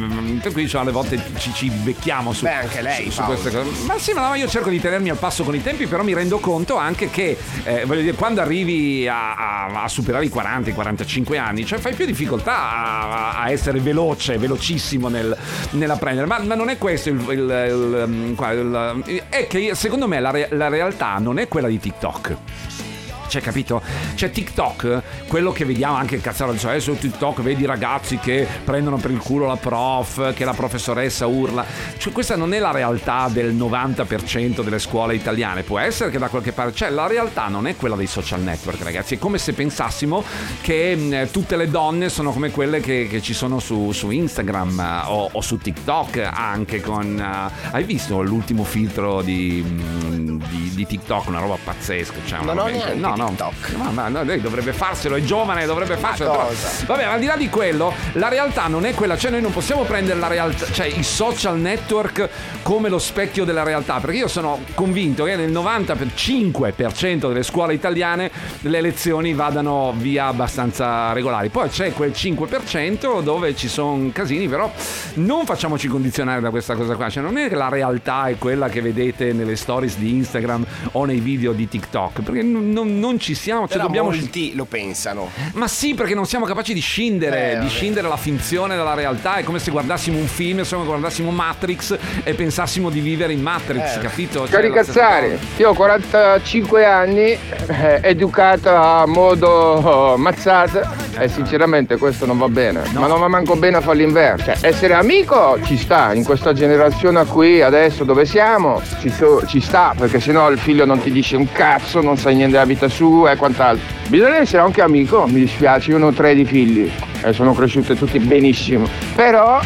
qui cioè, alle volte ci, ci becchiamo su, Beh, anche lei, su, su queste cose. Ma sì, ma no, io cerco di tenermi al passo con i tempi, però mi rendo conto anche che eh, voglio dire, quando arrivi a, a, a superare i quaranta, i quarantacinque anni, cioè fai più difficoltà a, a essere veloce, velocissimo nel, nell'apprendere. Ma, ma non è questo il, il, il, il, il è che secondo me la, re- la realtà non è quella di TikTok. C'è capito? C'è TikTok, quello che vediamo anche il cazzaro, cioè su TikTok vedi ragazzi che prendono per il culo la prof, che la professoressa urla, cioè questa non è la realtà del novanta per cento delle scuole italiane, può essere che da qualche parte, cioè la realtà non è quella dei social network ragazzi, è come se pensassimo che mh, tutte le donne sono come quelle che, che ci sono su, su Instagram o, o su TikTok anche con, uh, hai visto l'ultimo filtro di, mh, di, di TikTok, una roba pazzesca, cioè una roba che, no, no, no, ma no, lei dovrebbe farselo, è giovane, dovrebbe farselo. Però, vabbè, al di là di quello, la realtà non è quella, cioè noi non possiamo prendere la realtà, cioè i social network come lo specchio della realtà, perché io sono convinto che nel novantacinque per cento delle scuole italiane le lezioni vadano via abbastanza regolari. Poi c'è quel cinque per cento dove ci sono casini, però non facciamoci condizionare da questa cosa qua, cioè non è che la realtà è quella che vedete nelle stories di Instagram o nei video di TikTok, perché non non ci siamo, cioè dobbiamo... molti lo pensano. Ma sì, perché non siamo capaci di scindere eh, di scindere la finzione dalla realtà. È come se guardassimo un film, insomma, guardassimo Matrix e pensassimo di vivere in Matrix, eh. capito? Cari cioè, cazzari, io ho quarantacinque anni, eh, educato a modo mazzata e eh, sinceramente questo non va bene, no. Ma non va manco bene a fare l'inverso, cioè, essere amico ci sta, in questa generazione qui, adesso dove siamo, ci, so, ci sta, perché sennò il figlio non ti dice un cazzo, non sa niente della vita su e quant'altro. Bisogna essere anche amico, mi dispiace, io ne ho tre di figli e sono cresciuti tutti benissimo, però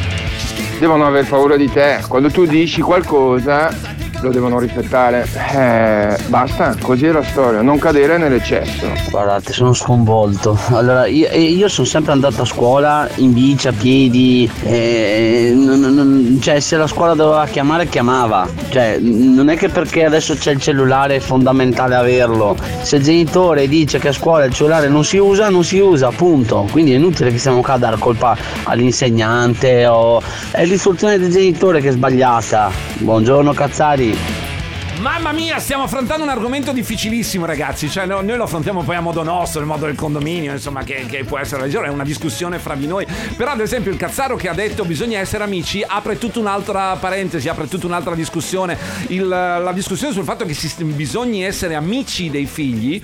devono aver paura di te, quando tu dici qualcosa lo devono rispettare, eh, basta, così è la storia, non cadere nell'eccesso. Guardate, sono sconvolto. Allora io, io sono sempre andato a scuola in bici, a piedi, eh, non, non, cioè se la scuola doveva chiamare chiamava, cioè non è che perché adesso c'è il cellulare è fondamentale averlo, se il genitore dice che a scuola il cellulare non si usa, non si usa, punto. Quindi è inutile che stiamo qua a dare colpa all'insegnante o è l'istruzione del genitore che è sbagliata. Buongiorno cazzari. Mamma mia, stiamo affrontando un argomento difficilissimo ragazzi, cioè no, noi lo affrontiamo poi a modo nostro, il modo del condominio, insomma, che, che può essere leggero, è una discussione fra di noi, però ad esempio il cazzaro che ha detto bisogna essere amici apre tutta un'altra parentesi, apre tutta un'altra discussione, il, la discussione sul fatto che si, bisogna essere amici dei figli,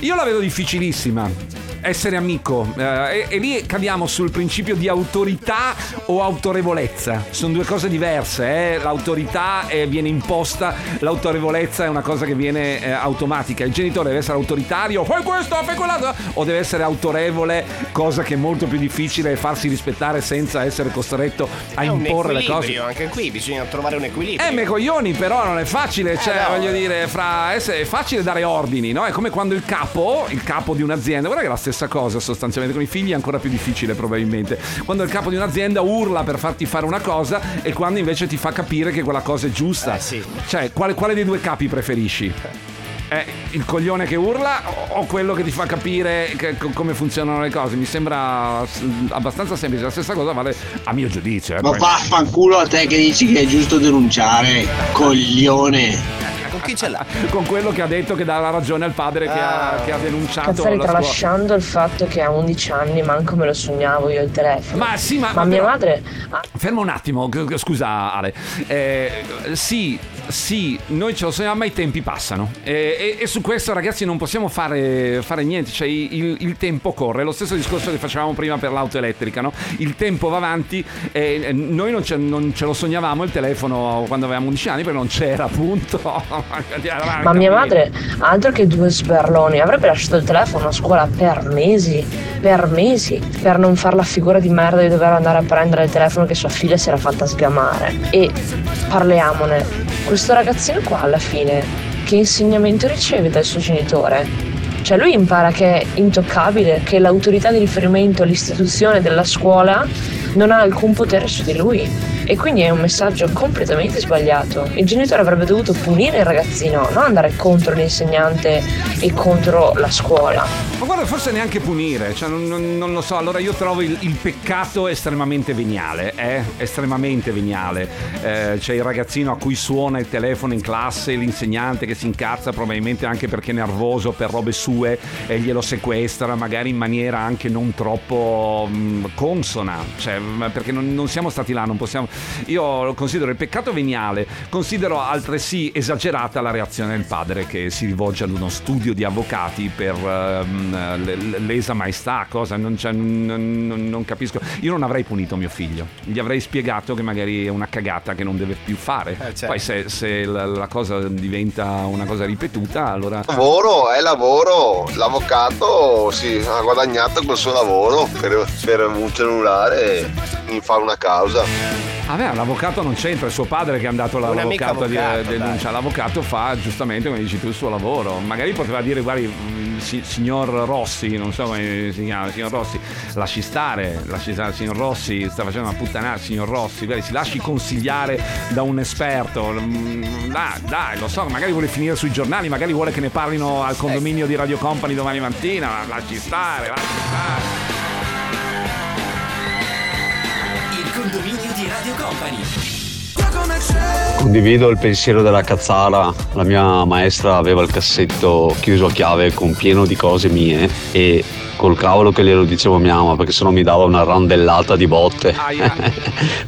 io la vedo difficilissima. essere amico, eh, e, e lì caviamo sul principio di autorità o autorevolezza. Sono due cose diverse, eh? L'autorità eh, viene imposta, l'autorevolezza è una cosa che viene eh, automatica. Il genitore deve essere autoritario, fai questo, fai quell'altro, o deve essere autorevole, cosa che è molto più difficile, farsi rispettare senza essere costretto a è imporre le cose. Anche qui bisogna trovare un equilibrio. Eh, me coglioni, però non è facile, cioè eh, no. voglio dire, fra essere, è facile dare ordini, no? È come quando il capo, il capo di un'azienda, guarda che è la stessa cosa sostanzialmente, con i figli è ancora più difficile probabilmente, quando il capo di un'azienda urla per farti fare una cosa e quando invece ti fa capire che quella cosa è giusta. Eh, sì. Cioè, quale, quale dei due capi preferisci? Eh, il coglione che urla o quello che ti fa capire che, co- come funzionano le cose? Mi sembra abbastanza semplice, la stessa cosa vale a mio giudizio. Eh, Ma vaffanculo a te che dici che è giusto denunciare, coglione. Con chi ce l'ha? Con quello che ha detto che dà la ragione al padre che, ah. ha, che ha denunciato. Cazzari, tralasciando il fatto che a undici anni manco me lo sognavo io il telefono. Ma sì, ma, ma, ma mia però... madre. Fermo un attimo, scusa Ale. Eh, sì, sì, noi ce lo sogniamo, ma i tempi passano. Eh, e, e su questo, ragazzi, non possiamo fare, fare niente. Cioè, il, il tempo corre. Lo stesso discorso che facevamo prima per l'auto elettrica, no? Il tempo va avanti. Eh, noi non ce, non ce lo sognavamo il telefono quando avevamo undici anni, perché non c'era, appunto. Ma mia madre, altro che due sberloni, avrebbe lasciato il telefono a scuola per mesi, per mesi, per non far la figura di merda di dover andare a prendere il telefono che sua figlia si era fatta sgamare. E parliamone, questo ragazzino qua alla fine che insegnamento riceve dal suo genitore? Cioè, lui impara che è intoccabile, che l'autorità di riferimento, l'istituzione della scuola non ha alcun potere su di lui, e quindi è un messaggio completamente sbagliato. Il genitore avrebbe dovuto punire il ragazzino, non andare contro l'insegnante e contro la scuola. Ma guarda, forse neanche punire, cioè non, non, non lo so. Allora io trovo il, il peccato estremamente veniale, eh? estremamente veniale. Eh, cioè il ragazzino a cui suona il telefono in classe, l'insegnante che si incazza probabilmente anche perché è nervoso per robe sue, e glielo sequestra magari in maniera anche non troppo mh, consona, cioè, perché non, non siamo stati là, non possiamo. Io considero il peccato veniale, considero altresì esagerata la reazione del padre che si rivolge ad uno studio di avvocati per uh, lesa maestà, cosa non, cioè, non, non capisco. Io non avrei punito mio figlio, gli avrei spiegato che magari è una cagata che non deve più fare, eh, certo. Poi se, se la, la cosa diventa una cosa ripetuta, allora lavoro è lavoro. L'avvocato si sì, ha guadagnato col suo lavoro per, per un cellulare e fare una causa. A me l'avvocato non c'entra, è suo padre che ha andato l'avvocato a denunciare. L'avvocato fa giustamente, come dici tu, il suo lavoro. Magari poteva dire, guardi, signor Rossi, non so come si chiama, signor Rossi, lasci stare, lasci stare, signor Rossi sta facendo una puttanata, signor Rossi, guarda, si lasci consigliare da un esperto. Dai, dai, lo so, magari vuole finire sui giornali, magari vuole che ne parlino al condominio di Radio Company domani mattina, ma lasci stare, lasci stare. Il condominio di Radio Company. Condivido il pensiero della cazzara. La mia maestra aveva il cassetto chiuso a chiave con pieno di cose mie e col cavolo che glielo dicevo a mia mamma, perché sennò mi dava una randellata di botte.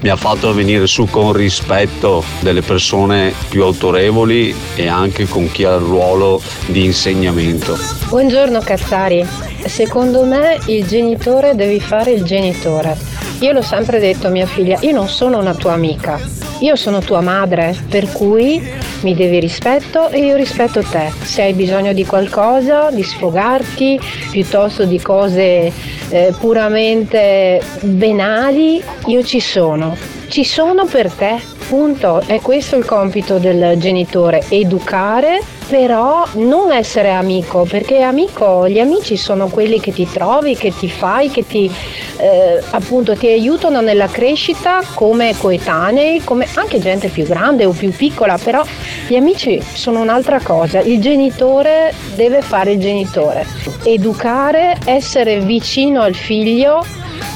Mi ha fatto venire su con rispetto delle persone più autorevoli e anche con chi ha il ruolo di insegnamento. Buongiorno Cazzari, secondo me il genitore devi fare il genitore. Io l'ho sempre detto a mia figlia, io non sono una tua amica, io sono tua madre, per cui mi devi rispetto e io rispetto te. Se hai bisogno di qualcosa, di sfogarti, piuttosto di cose eh, puramente banali, io ci sono. Ci sono per te, punto. È questo il compito del genitore, educare, però non essere amico, perché amico, gli amici sono quelli che ti trovi, che ti fai, che ti eh, appunto ti aiutano nella crescita come coetanei, come anche gente più grande o più piccola, però gli amici sono un'altra cosa. Il genitore deve fare il genitore, educare, essere vicino al figlio,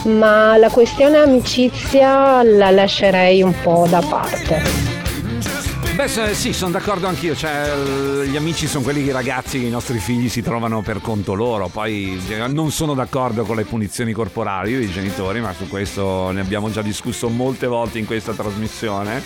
ma la questione amicizia la lascerei un po' da parte. Beh, sì, sono d'accordo anch'io, cioè gli amici sono quelli che i ragazzi, i nostri figli si trovano per conto loro. Poi non sono d'accordo con le punizioni corporali dei genitori, ma su questo ne abbiamo già discusso molte volte in questa trasmissione.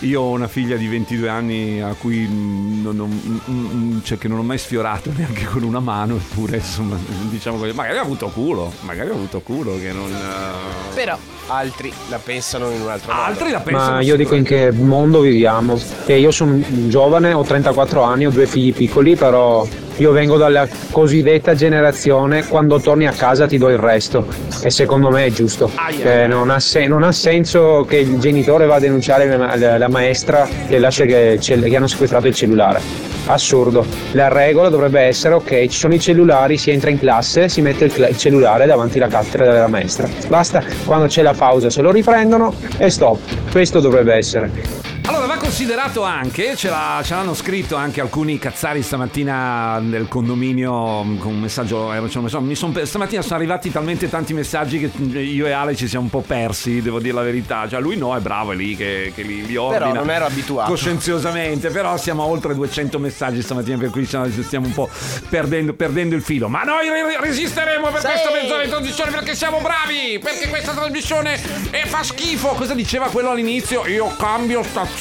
Io ho una figlia di ventidue anni a cui non, non, cioè che non ho mai sfiorato neanche con una mano, eppure insomma, diciamo così, magari ha avuto culo, magari ha avuto culo che non uh... però altri la pensano in un altro modo. Altri la pensano. Ma io dico, in che mondo viviamo? Che io sono giovane, ho trentaquattro anni, ho due figli piccoli, però io vengo dalla cosiddetta generazione quando torni a casa ti do il resto, e secondo me è giusto. Cioè, non, ha sen- non ha senso che il genitore va a denunciare la, la maestra che, lascia che, che hanno sequestrato il cellulare. Assurdo. La regola dovrebbe essere: ok, ci sono i cellulari, si entra in classe, si mette il, cl- il cellulare davanti alla cattedra della maestra, basta, quando c'è la pausa se lo riprendono e stop. Questo dovrebbe essere. Allora, va considerato anche, ce, l'ha, ce l'hanno scritto anche alcuni cazzari stamattina nel condominio con un messaggio, cioè, insomma, mi son, stamattina sono arrivati talmente tanti messaggi che io e Ale ci siamo un po' persi, devo dire la verità. Cioè, lui no, è bravo, è lì che, che li, li ordina. Però non ero abituato. Coscienziosamente, però siamo a oltre duecento messaggi stamattina, per cui stiamo, stiamo un po' perdendo, perdendo il filo. Ma noi resisteremo per sì. questa mezz'ora di transizione, perché siamo bravi, perché questa trasmissione è fa schifo. Cosa diceva quello all'inizio? Io cambio sta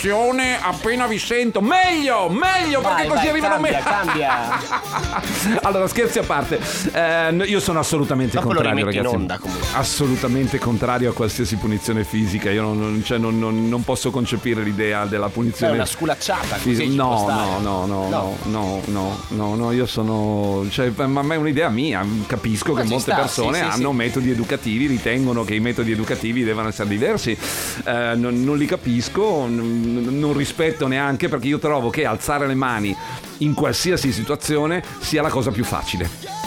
appena vi sento, meglio, meglio, vai, perché così vai, arrivano meglio. Cambia, cambia. Allora, scherzi a parte, eh, io sono assolutamente dopo contrario, ragazzi. Onda, assolutamente contrario a qualsiasi punizione fisica. Io non, cioè, non, non, non posso concepire l'idea della punizione. È una sculacciata. Fisica. No, no, no, no, no, no, no, no, no. Io sono, cioè, ma è un'idea mia. Capisco ma che molte sta, persone sì, hanno sì, metodi sì. educativi, ritengono che i metodi educativi devono essere diversi. Eh, non, non li capisco. Non, non rispetto neanche, perché io trovo che alzare le mani in qualsiasi situazione sia la cosa più facile.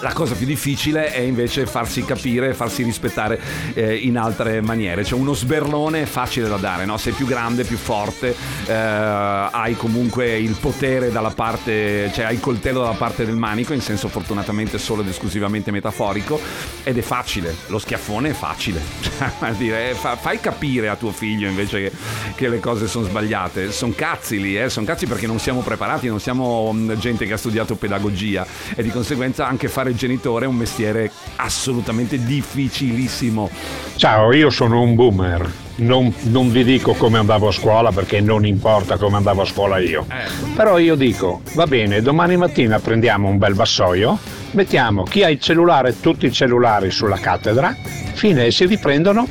La cosa più difficile è invece farsi capire, farsi rispettare eh, in altre maniere. Cioè, uno sberlone è facile da dare, no? Sei più grande, più forte, eh, hai comunque il potere dalla parte, cioè hai il coltello dalla parte del manico, in senso fortunatamente solo ed esclusivamente metaforico, ed è facile. Lo schiaffone è facile. Cioè, dire, fa, fai capire a tuo figlio invece che, che le cose sono sbagliate. Sono cazzi lì, eh? Sono cazzi perché non siamo preparati, non siamo gente che ha studiato pedagogia, e di conseguenza anche fare il genitore è un mestiere assolutamente difficilissimo. Ciao, io sono un boomer. Non, non vi dico come andavo a scuola, perché non importa come andavo a scuola io. Eh. Però io dico, va bene, domani mattina prendiamo un bel vassoio, mettiamo chi ha il cellulare, tutti i cellulari sulla cattedra, fine, si riprendono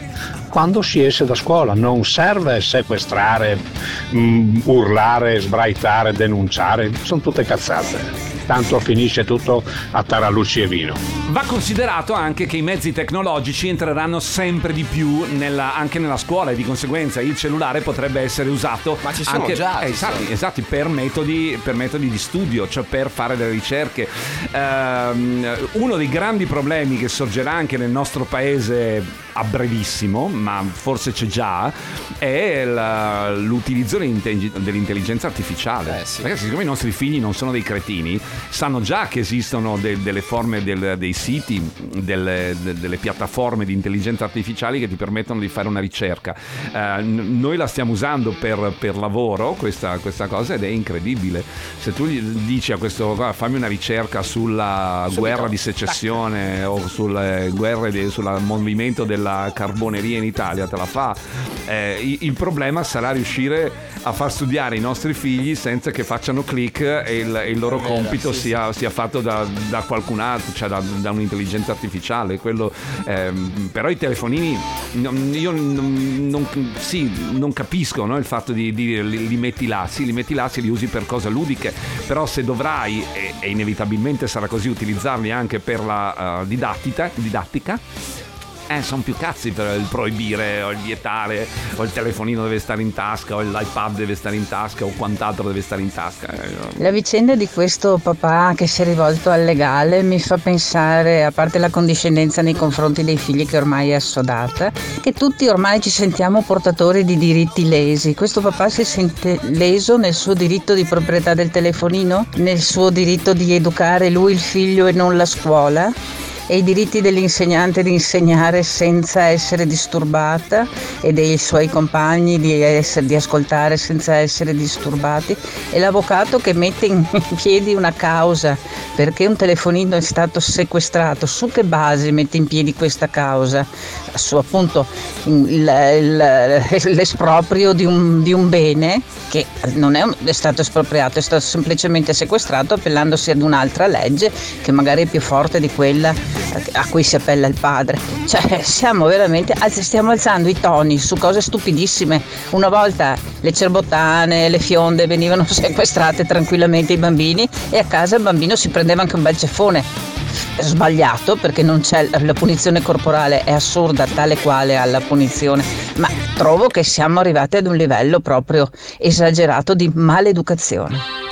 quando si esce da scuola. Non serve sequestrare, mh, urlare, sbraitare, denunciare, sono tutte cazzate. Tanto finisce tutto a tarallucci e vino. Va considerato anche che i mezzi tecnologici entreranno sempre di più nella, anche nella scuola, e di conseguenza il cellulare potrebbe essere usato. Ma ci sono anche, già eh, ci esatti, sono. esatti per metodi per metodi di studio, cioè per fare delle ricerche. Um, uno dei grandi problemi che sorgerà anche nel nostro paese a brevissimo, ma forse c'è già, è la, l'utilizzo dell'intelligenza artificiale. Eh sì. Ragazzi, siccome i nostri figli non sono dei cretini, sanno già che esistono de, delle forme, del, dei siti, delle, de, delle piattaforme di intelligenza artificiale che ti permettono di fare una ricerca. Eh, noi la stiamo usando per, per lavoro, questa, questa cosa, ed è incredibile. Se tu gli dici a questo, fammi una ricerca sulla Subito. guerra di secessione o sulle guerre de, sul movimento della carboneria in Italia, te la fa. Eh, il problema sarà riuscire a far studiare i nostri figli senza che facciano click e il, il loro Vera, compito sì, sia, sì. sia fatto da, da qualcun altro, cioè da, da un'intelligenza artificiale. Quello, eh, però i telefonini io non, non, sì, non capisco, no? Il fatto di, di li, li metti là, sì, li metti là, se li usi per cose ludiche, però se dovrai, e, e inevitabilmente sarà così, utilizzarli anche per la uh, didattica, didattica Eh, sono più cazzi per il proibire o il vietare, o il telefonino deve stare in tasca, o l'iPad deve stare in tasca, o quant'altro deve stare in tasca. La vicenda di questo papà che si è rivolto al legale mi fa pensare, a parte la condiscendenza nei confronti dei figli che ormai è assodata, che tutti ormai ci sentiamo portatori di diritti lesi. Questo papà si sente leso nel suo diritto di proprietà del telefonino, nel suo diritto di educare lui il figlio e non la scuola. e i diritti dell'insegnante di insegnare senza essere disturbata e dei suoi compagni di, essere, di ascoltare senza essere disturbati, e l'avvocato che mette in piedi una causa perché un telefonino è stato sequestrato. Su che base mette in piedi questa causa? Su appunto il, il, l'esproprio di un, di un bene che non è, è stato espropriato, è stato semplicemente sequestrato appellandosi ad un'altra legge che magari è più forte di quella a cui si appella il padre. Cioè siamo veramente, stiamo alzando i toni su cose stupidissime. Una volta le cerbottane, le fionde venivano sequestrate tranquillamente ai bambini e a casa il bambino si prendeva anche un bel ceffone. Sbagliato, perché non c'è la punizione corporale, è assurda tale quale alla punizione, ma trovo che siamo arrivati ad un livello proprio esagerato di maleducazione.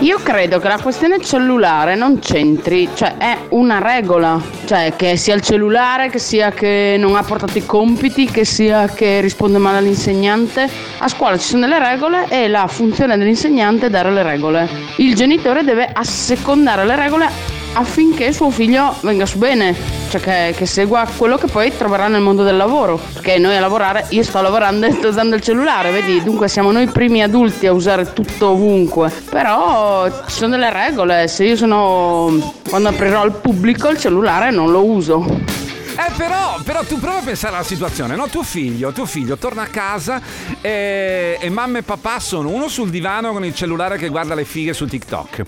Io credo che la questione cellulare non c'entri, cioè è una regola, cioè che sia il cellulare, che sia che non ha portato i compiti, che sia che risponde male all'insegnante. A scuola ci sono delle regole e la funzione dell'insegnante è dare le regole. Il genitore deve assecondare le regole affinché suo figlio venga su bene, cioè che, che segua quello che poi troverà nel mondo del lavoro, perché noi a lavorare, io sto lavorando e sto usando il cellulare, vedi, dunque siamo noi primi adulti a usare tutto ovunque, però ci sono delle regole. Se io sono, quando aprirò al pubblico il cellulare non lo uso. Eh però, però tu prova a pensare alla situazione, no? Tuo figlio, tuo figlio torna a casa e, e mamma e papà sono uno sul divano con il cellulare che guarda le fighe su TikTok,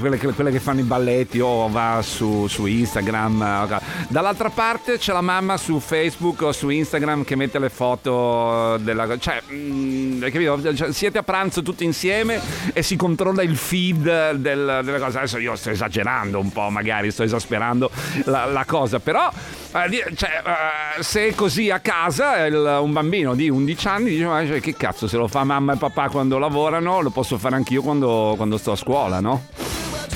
Quelle che, quelle che fanno i balletti o va su, su Instagram. Dall'altra parte c'è la mamma su Facebook o su Instagram che mette le foto della, cioè, mh, hai capito? Cioè, siete a pranzo tutti insieme e si controlla il feed del, delle cose. Adesso io sto esagerando un po', magari sto esasperando la, la cosa, però eh, cioè, eh, se così a casa il, un bambino di undici anni dice: ma cioè, che cazzo, se lo fa mamma e papà quando lavorano lo posso fare anch'io quando, quando sto a scuola, no?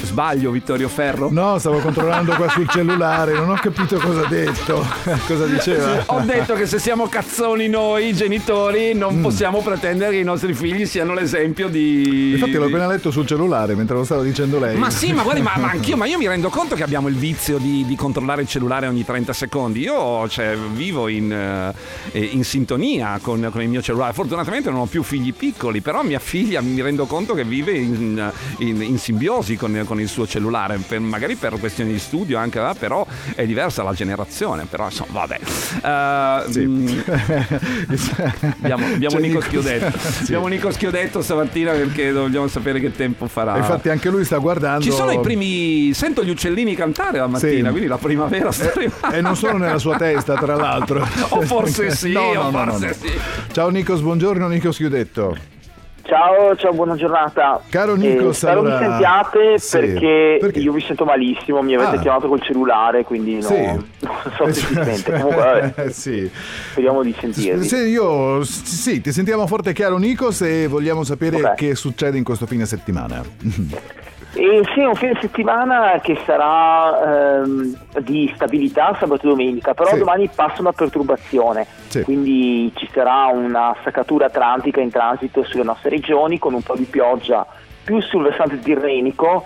Sbaglio, Vittorio Ferro? No, stavo controllando qua sul cellulare, non ho capito cosa ha detto. Cosa diceva? Ho detto che se siamo cazzoni noi genitori non mm. possiamo pretendere che i nostri figli siano l'esempio di... Infatti l'ho appena letto sul cellulare mentre lo stava dicendo lei. Ma sì, ma guardi, ma, ma anch'io, ma io mi rendo conto che abbiamo il vizio di, di controllare il cellulare ogni trenta secondi. Io, cioè, vivo in, in sintonia con, con il mio cellulare. Fortunatamente non ho più figli piccoli, però mia figlia mi rendo conto che vive in, in, in simbiosi con, con il suo cellulare, per, magari per questioni di studio anche, eh, però è diversa la generazione, però insomma vabbè. Uh, sì. mh, abbiamo abbiamo Nico Scudetto sì. abbiamo Nico Scudetto stamattina perché dobbiamo sapere che tempo farà. Infatti anche lui sta guardando. Ci sono i primi, sento gli uccellini cantare la mattina, sì. Quindi la primavera sta arrivando. E non sono nella sua testa, tra l'altro. O forse sì, no, o no, forse no, no, no. sì. Ciao Nico, buongiorno. Nico Scudetto. Ciao, ciao, buona giornata. Caro Nico, eh, spero mi sentiate, sì, perché, perché io vi sento malissimo, mi avete ah. chiamato col cellulare, quindi no, sì. non so se si sente. Comunque, eh, sì. speriamo di sentirvi. Se io, sì, ti sentiamo forte e chiaro Nico, se vogliamo sapere okay. che succede in questo fine settimana. E sì, un fine settimana che sarà ehm, di stabilità sabato e domenica, però sì. domani passa una perturbazione, sì. quindi ci sarà una saccatura atlantica in transito sulle nostre regioni con un po' di pioggia più sul versante tirrenico,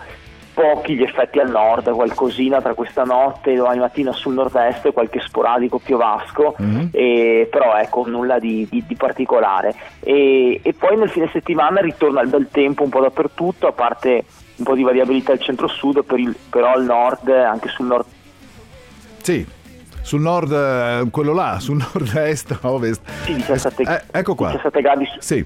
pochi gli effetti al nord, qualcosina tra questa notte e domani mattina sul nord-est, qualche sporadico piovasco, mm-hmm. eh, però ecco, nulla di, di, di particolare. E, e poi nel fine settimana ritorna il bel tempo un po' dappertutto, a parte un po' di variabilità al centro-sud, per il, però al nord, anche sul nord. Sì, sul nord, quello là, sul nord-est, ovest. Sì, diciassette, eh, ecco qua. diciassette gradi. Sì,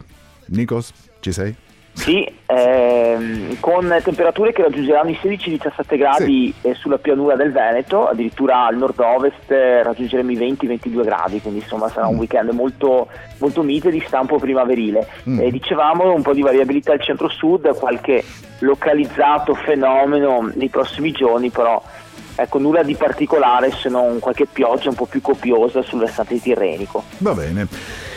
Nikos, ci sei? Sì, ehm, con temperature che raggiungeranno i sedici diciassette gradi sì. sulla pianura del Veneto, addirittura al nord-ovest raggiungeremo i venti ventidue gradi, quindi insomma sarà mm. un weekend molto, molto mite di stampo primaverile. Mm. Eh, dicevamo un po' di variabilità al centro-sud, qualche localizzato fenomeno nei prossimi giorni, però ecco, nulla di particolare se non qualche pioggia un po' più copiosa sul versante tirrenico. Va bene.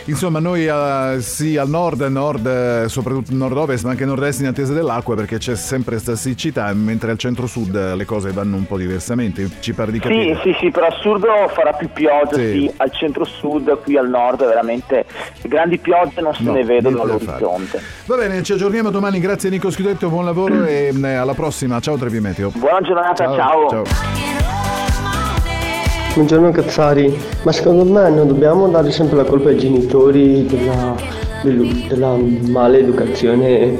Insomma, noi uh, sì, al nord, nord, soprattutto nord-ovest, ma anche nord-est in attesa dell'acqua, perché c'è sempre sta siccità, mentre al centro-sud le cose vanno un po' diversamente. Ci pare di capire? Sì, sì, sì, per assurdo farà più pioggia, sì. Sì, al centro-sud, qui al nord veramente grandi piogge non se no, ne vedono all'orizzonte. Va bene, ci aggiorniamo domani, grazie Nico Scudetto, buon lavoro e alla prossima. Ciao Trevi Meteo. Buona giornata, ciao. Ciao. Ciao. Buongiorno Cazzari, ma secondo me non dobbiamo dare sempre la colpa ai genitori della, della maleducazione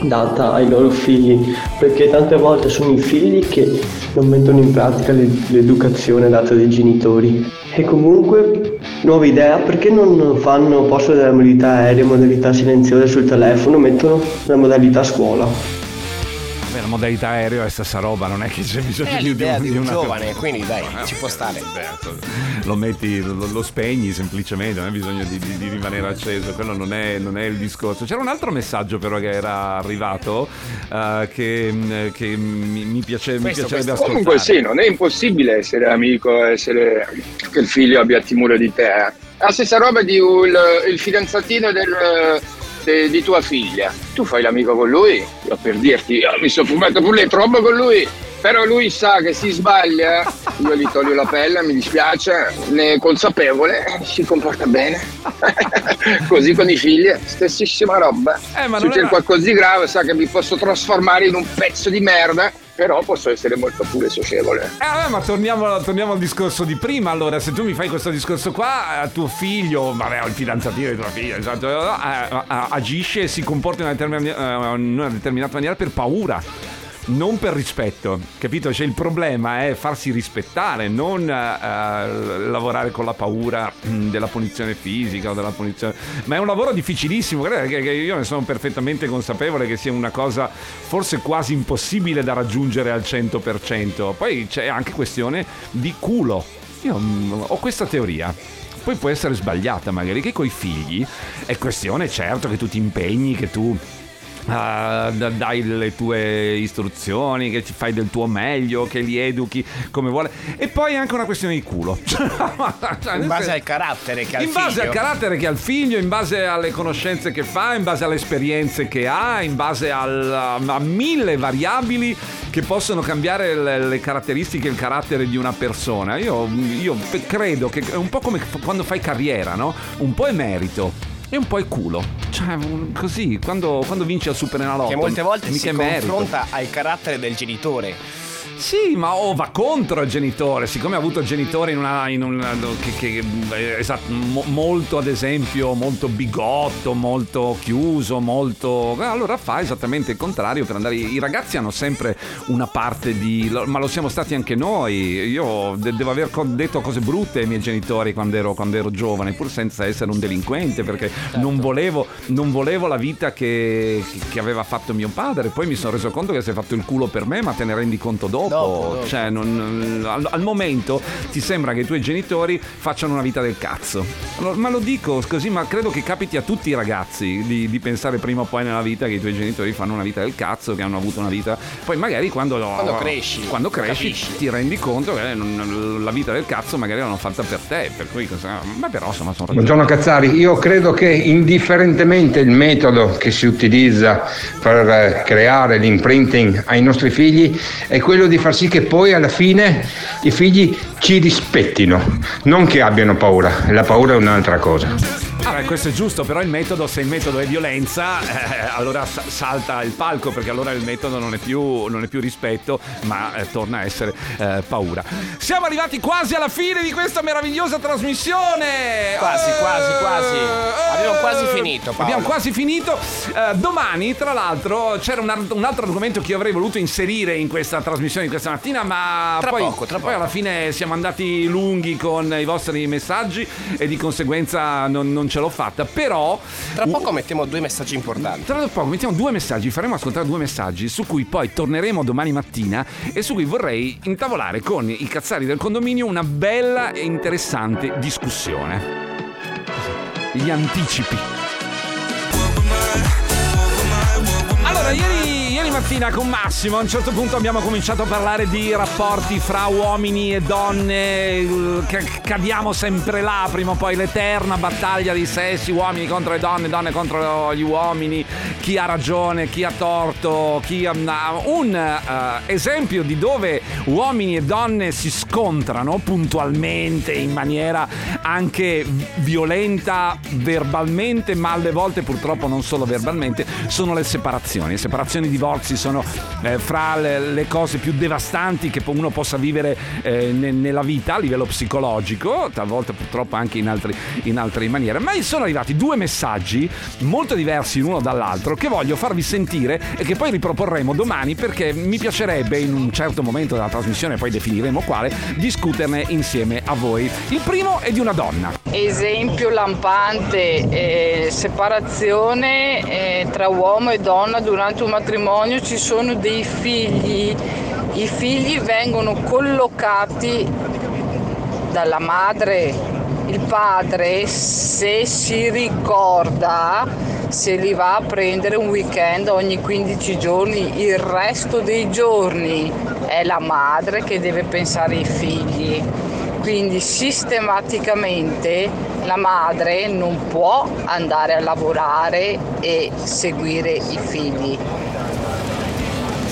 data ai loro figli, perché tante volte sono i figli che non mettono in pratica l'educazione data dai genitori. E comunque, nuova idea, perché non fanno posto della modalità aerea, modalità silenziosa sul telefono, mettono la modalità scuola? La modalità aereo è stessa roba, non è che c'è bisogno è di, di un, di un giovane, cosa. Quindi dai, ci può stare. Lo metti, lo, lo spegni semplicemente, non è bisogno di, di, di rimanere acceso, quello non è, non è il discorso. C'era un altro messaggio però che era arrivato uh, che, che mi, mi, piace, questo, mi piacerebbe questo. ascoltare. Comunque sì, non è impossibile essere amico, essere che il figlio abbia timore di te. Eh. La stessa roba di un, il fidanzatino del... di tua figlia, tu fai l'amico con lui, io per dirti, io mi sono fumato pure le trombe con lui, però lui sa che si sbaglia, io gli toglio la pelle, mi dispiace, ne è consapevole, si comporta bene. Così con i figli, stessissima roba, eh, ma succede era... qualcosa di grave, sa che mi posso trasformare in un pezzo di merda, però posso essere molto pure socievole. Eh vabbè, ma torniamo, torniamo al discorso di prima. Allora, se tu mi fai questo discorso qua, eh, tuo figlio, vabbè, il fidanzatino di tua figlia, esatto, eh, eh, agisce e si comporta in una, determin- eh, in una determinata maniera per paura, non per rispetto, capito? Cioè il problema è farsi rispettare, non eh, lavorare con la paura della punizione fisica o della punizione. Ma è un lavoro difficilissimo, che io ne sono perfettamente consapevole che sia una cosa forse quasi impossibile da raggiungere al cento per cento. Poi c'è anche questione di culo. Io ho questa teoria, poi può essere sbagliata magari, che coi figli è questione, certo, che tu ti impegni, che tu Uh, dai le tue istruzioni, che ci fai del tuo meglio, che li educhi come vuole, e poi è anche una questione di culo. In base al carattere che ha il figlio, in base al carattere che ha il figlio, in base alle conoscenze che fa, in base alle esperienze che ha, in base al, a mille variabili che possono cambiare le, le caratteristiche e il carattere di una persona. Io, io credo che è un po' come quando fai carriera, no? Un po' è merito e un po' il culo, cioè così, quando, quando vinci al Superenalotto, che molte volte si confronta al carattere del genitore. Sì, ma o oh, va contro il genitore, siccome ha avuto il genitore in una, in una che, che, esatto, mo, molto, ad esempio, molto bigotto, molto chiuso, molto, allora fa esattamente il contrario per andare. I ragazzi hanno sempre una parte di, ma lo siamo stati anche noi. Io devo aver detto cose brutte ai miei genitori quando ero, quando ero giovane, pur senza essere un delinquente, perché certo. non volevo non volevo la vita che, che aveva fatto mio padre. Poi mi sono reso conto che si è fatto il culo per me, ma te ne rendi conto dopo. Dopo, dopo. Cioè, non, al, al momento ti sembra che i tuoi genitori facciano una vita del cazzo. Allora, ma lo dico così, ma credo che capiti a tutti i ragazzi di, di pensare prima o poi nella vita che i tuoi genitori fanno una vita del cazzo, che hanno avuto una vita. Poi magari quando, quando cresci, quando cresci ti rendi conto che non, la vita del cazzo magari l'hanno fatta per te. Per cui, ma però insomma sono. Buongiorno Cazzari, io credo che indifferentemente il metodo che si utilizza per creare l'imprinting ai nostri figli è quello di far sì che poi alla fine i figli ci rispettino, non che abbiano paura. La paura è un'altra cosa. Ah, questo è giusto, però il metodo, se il metodo è violenza, eh, allora salta il palco, perché allora il metodo non è più, non è più rispetto, ma eh, torna a essere eh, paura. Siamo arrivati quasi alla fine di questa meravigliosa trasmissione. Quasi, eh, quasi, quasi. Abbiamo quasi finito, Paolo. Abbiamo quasi finito. Eh, domani, tra l'altro, c'era un, un altro argomento che io avrei voluto inserire in questa trasmissione di questa mattina, ma tra poi, poco, tra poi poco. Alla fine siamo andati lunghi con i vostri messaggi e di conseguenza non, non ce l'ho fatta, però tra poco mettiamo due messaggi importanti. Tra poco mettiamo due messaggi, faremo ascoltare due messaggi su cui poi torneremo domani mattina e su cui vorrei intavolare con i Cazzari del condominio una bella e interessante discussione. Gli anticipi. Allora, ieri ieri mattina con Massimo a un certo punto abbiamo cominciato a parlare di rapporti fra uomini e donne. C- cadiamo sempre là, prima o poi, l'eterna battaglia dei sessi, uomini contro le donne, donne contro gli uomini, chi ha ragione, chi ha torto, chi ha... Un uh, esempio di dove uomini e donne si scontrano puntualmente, in maniera anche violenta verbalmente, ma alle volte purtroppo non solo verbalmente, sono le separazioni. Separazioni e divorzi sono eh, fra le, le cose più devastanti che uno possa vivere eh, ne, nella vita a livello psicologico, talvolta purtroppo anche in, altri, in altre maniere. Ma sono arrivati due messaggi molto diversi l'uno dall'altro che voglio farvi sentire e che poi riproporremo domani, perché mi piacerebbe in un certo momento della trasmissione, poi definiremo quale, discuterne insieme a voi. Il primo è di una donna. Esempio lampante, eh, separazione eh, tra uomo e donna durante un matrimonio, ci sono dei figli, i figli vengono collocati dalla madre, il padre, se si ricorda, se li va a prendere un weekend ogni quindici giorni, il resto dei giorni è la madre che deve pensare ai figli. Quindi sistematicamente la madre non può andare a lavorare e seguire i figli.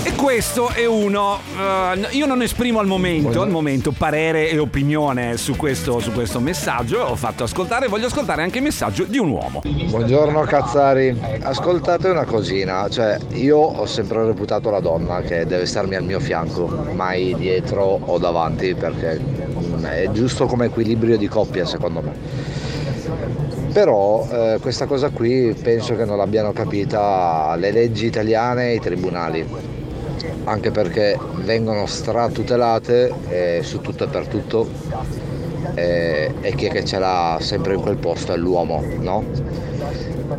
E questo è uno, uh, io non esprimo al momento, al momento parere e opinione su questo, su questo messaggio, l'ho fatto ascoltare, voglio ascoltare anche il messaggio di un uomo. Buongiorno Cazzari, ascoltate una cosina, cioè io ho sempre reputato la donna che deve starmi al mio fianco, mai dietro o davanti, perché è giusto come equilibrio di coppia secondo me. Però eh, questa cosa qui penso che non l'abbiano capita le leggi italiane e i tribunali, anche perché vengono stratutelate eh, su tutto e per tutto, eh, e chi è che ce l'ha sempre in quel posto è l'uomo, no?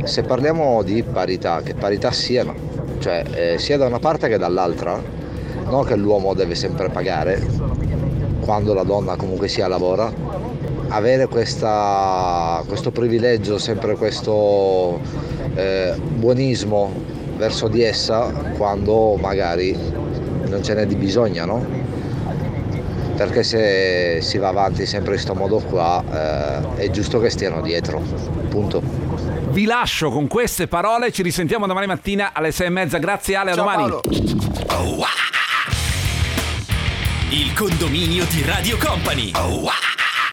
Se parliamo di parità, che parità siano, cioè eh, sia da una parte che dall'altra, no, che l'uomo deve sempre pagare quando la donna comunque sia lavora, avere questa, questo privilegio, sempre questo eh, buonismo verso di essa quando magari non ce n'è di bisogno, no? Perché se si va avanti sempre in sto modo qua eh, è giusto che stiano dietro, punto. Vi lascio con queste parole, ci risentiamo domani mattina alle sei e mezza, grazie Ale, a ciao, domani. Paolo. Il condominio di Radio Company.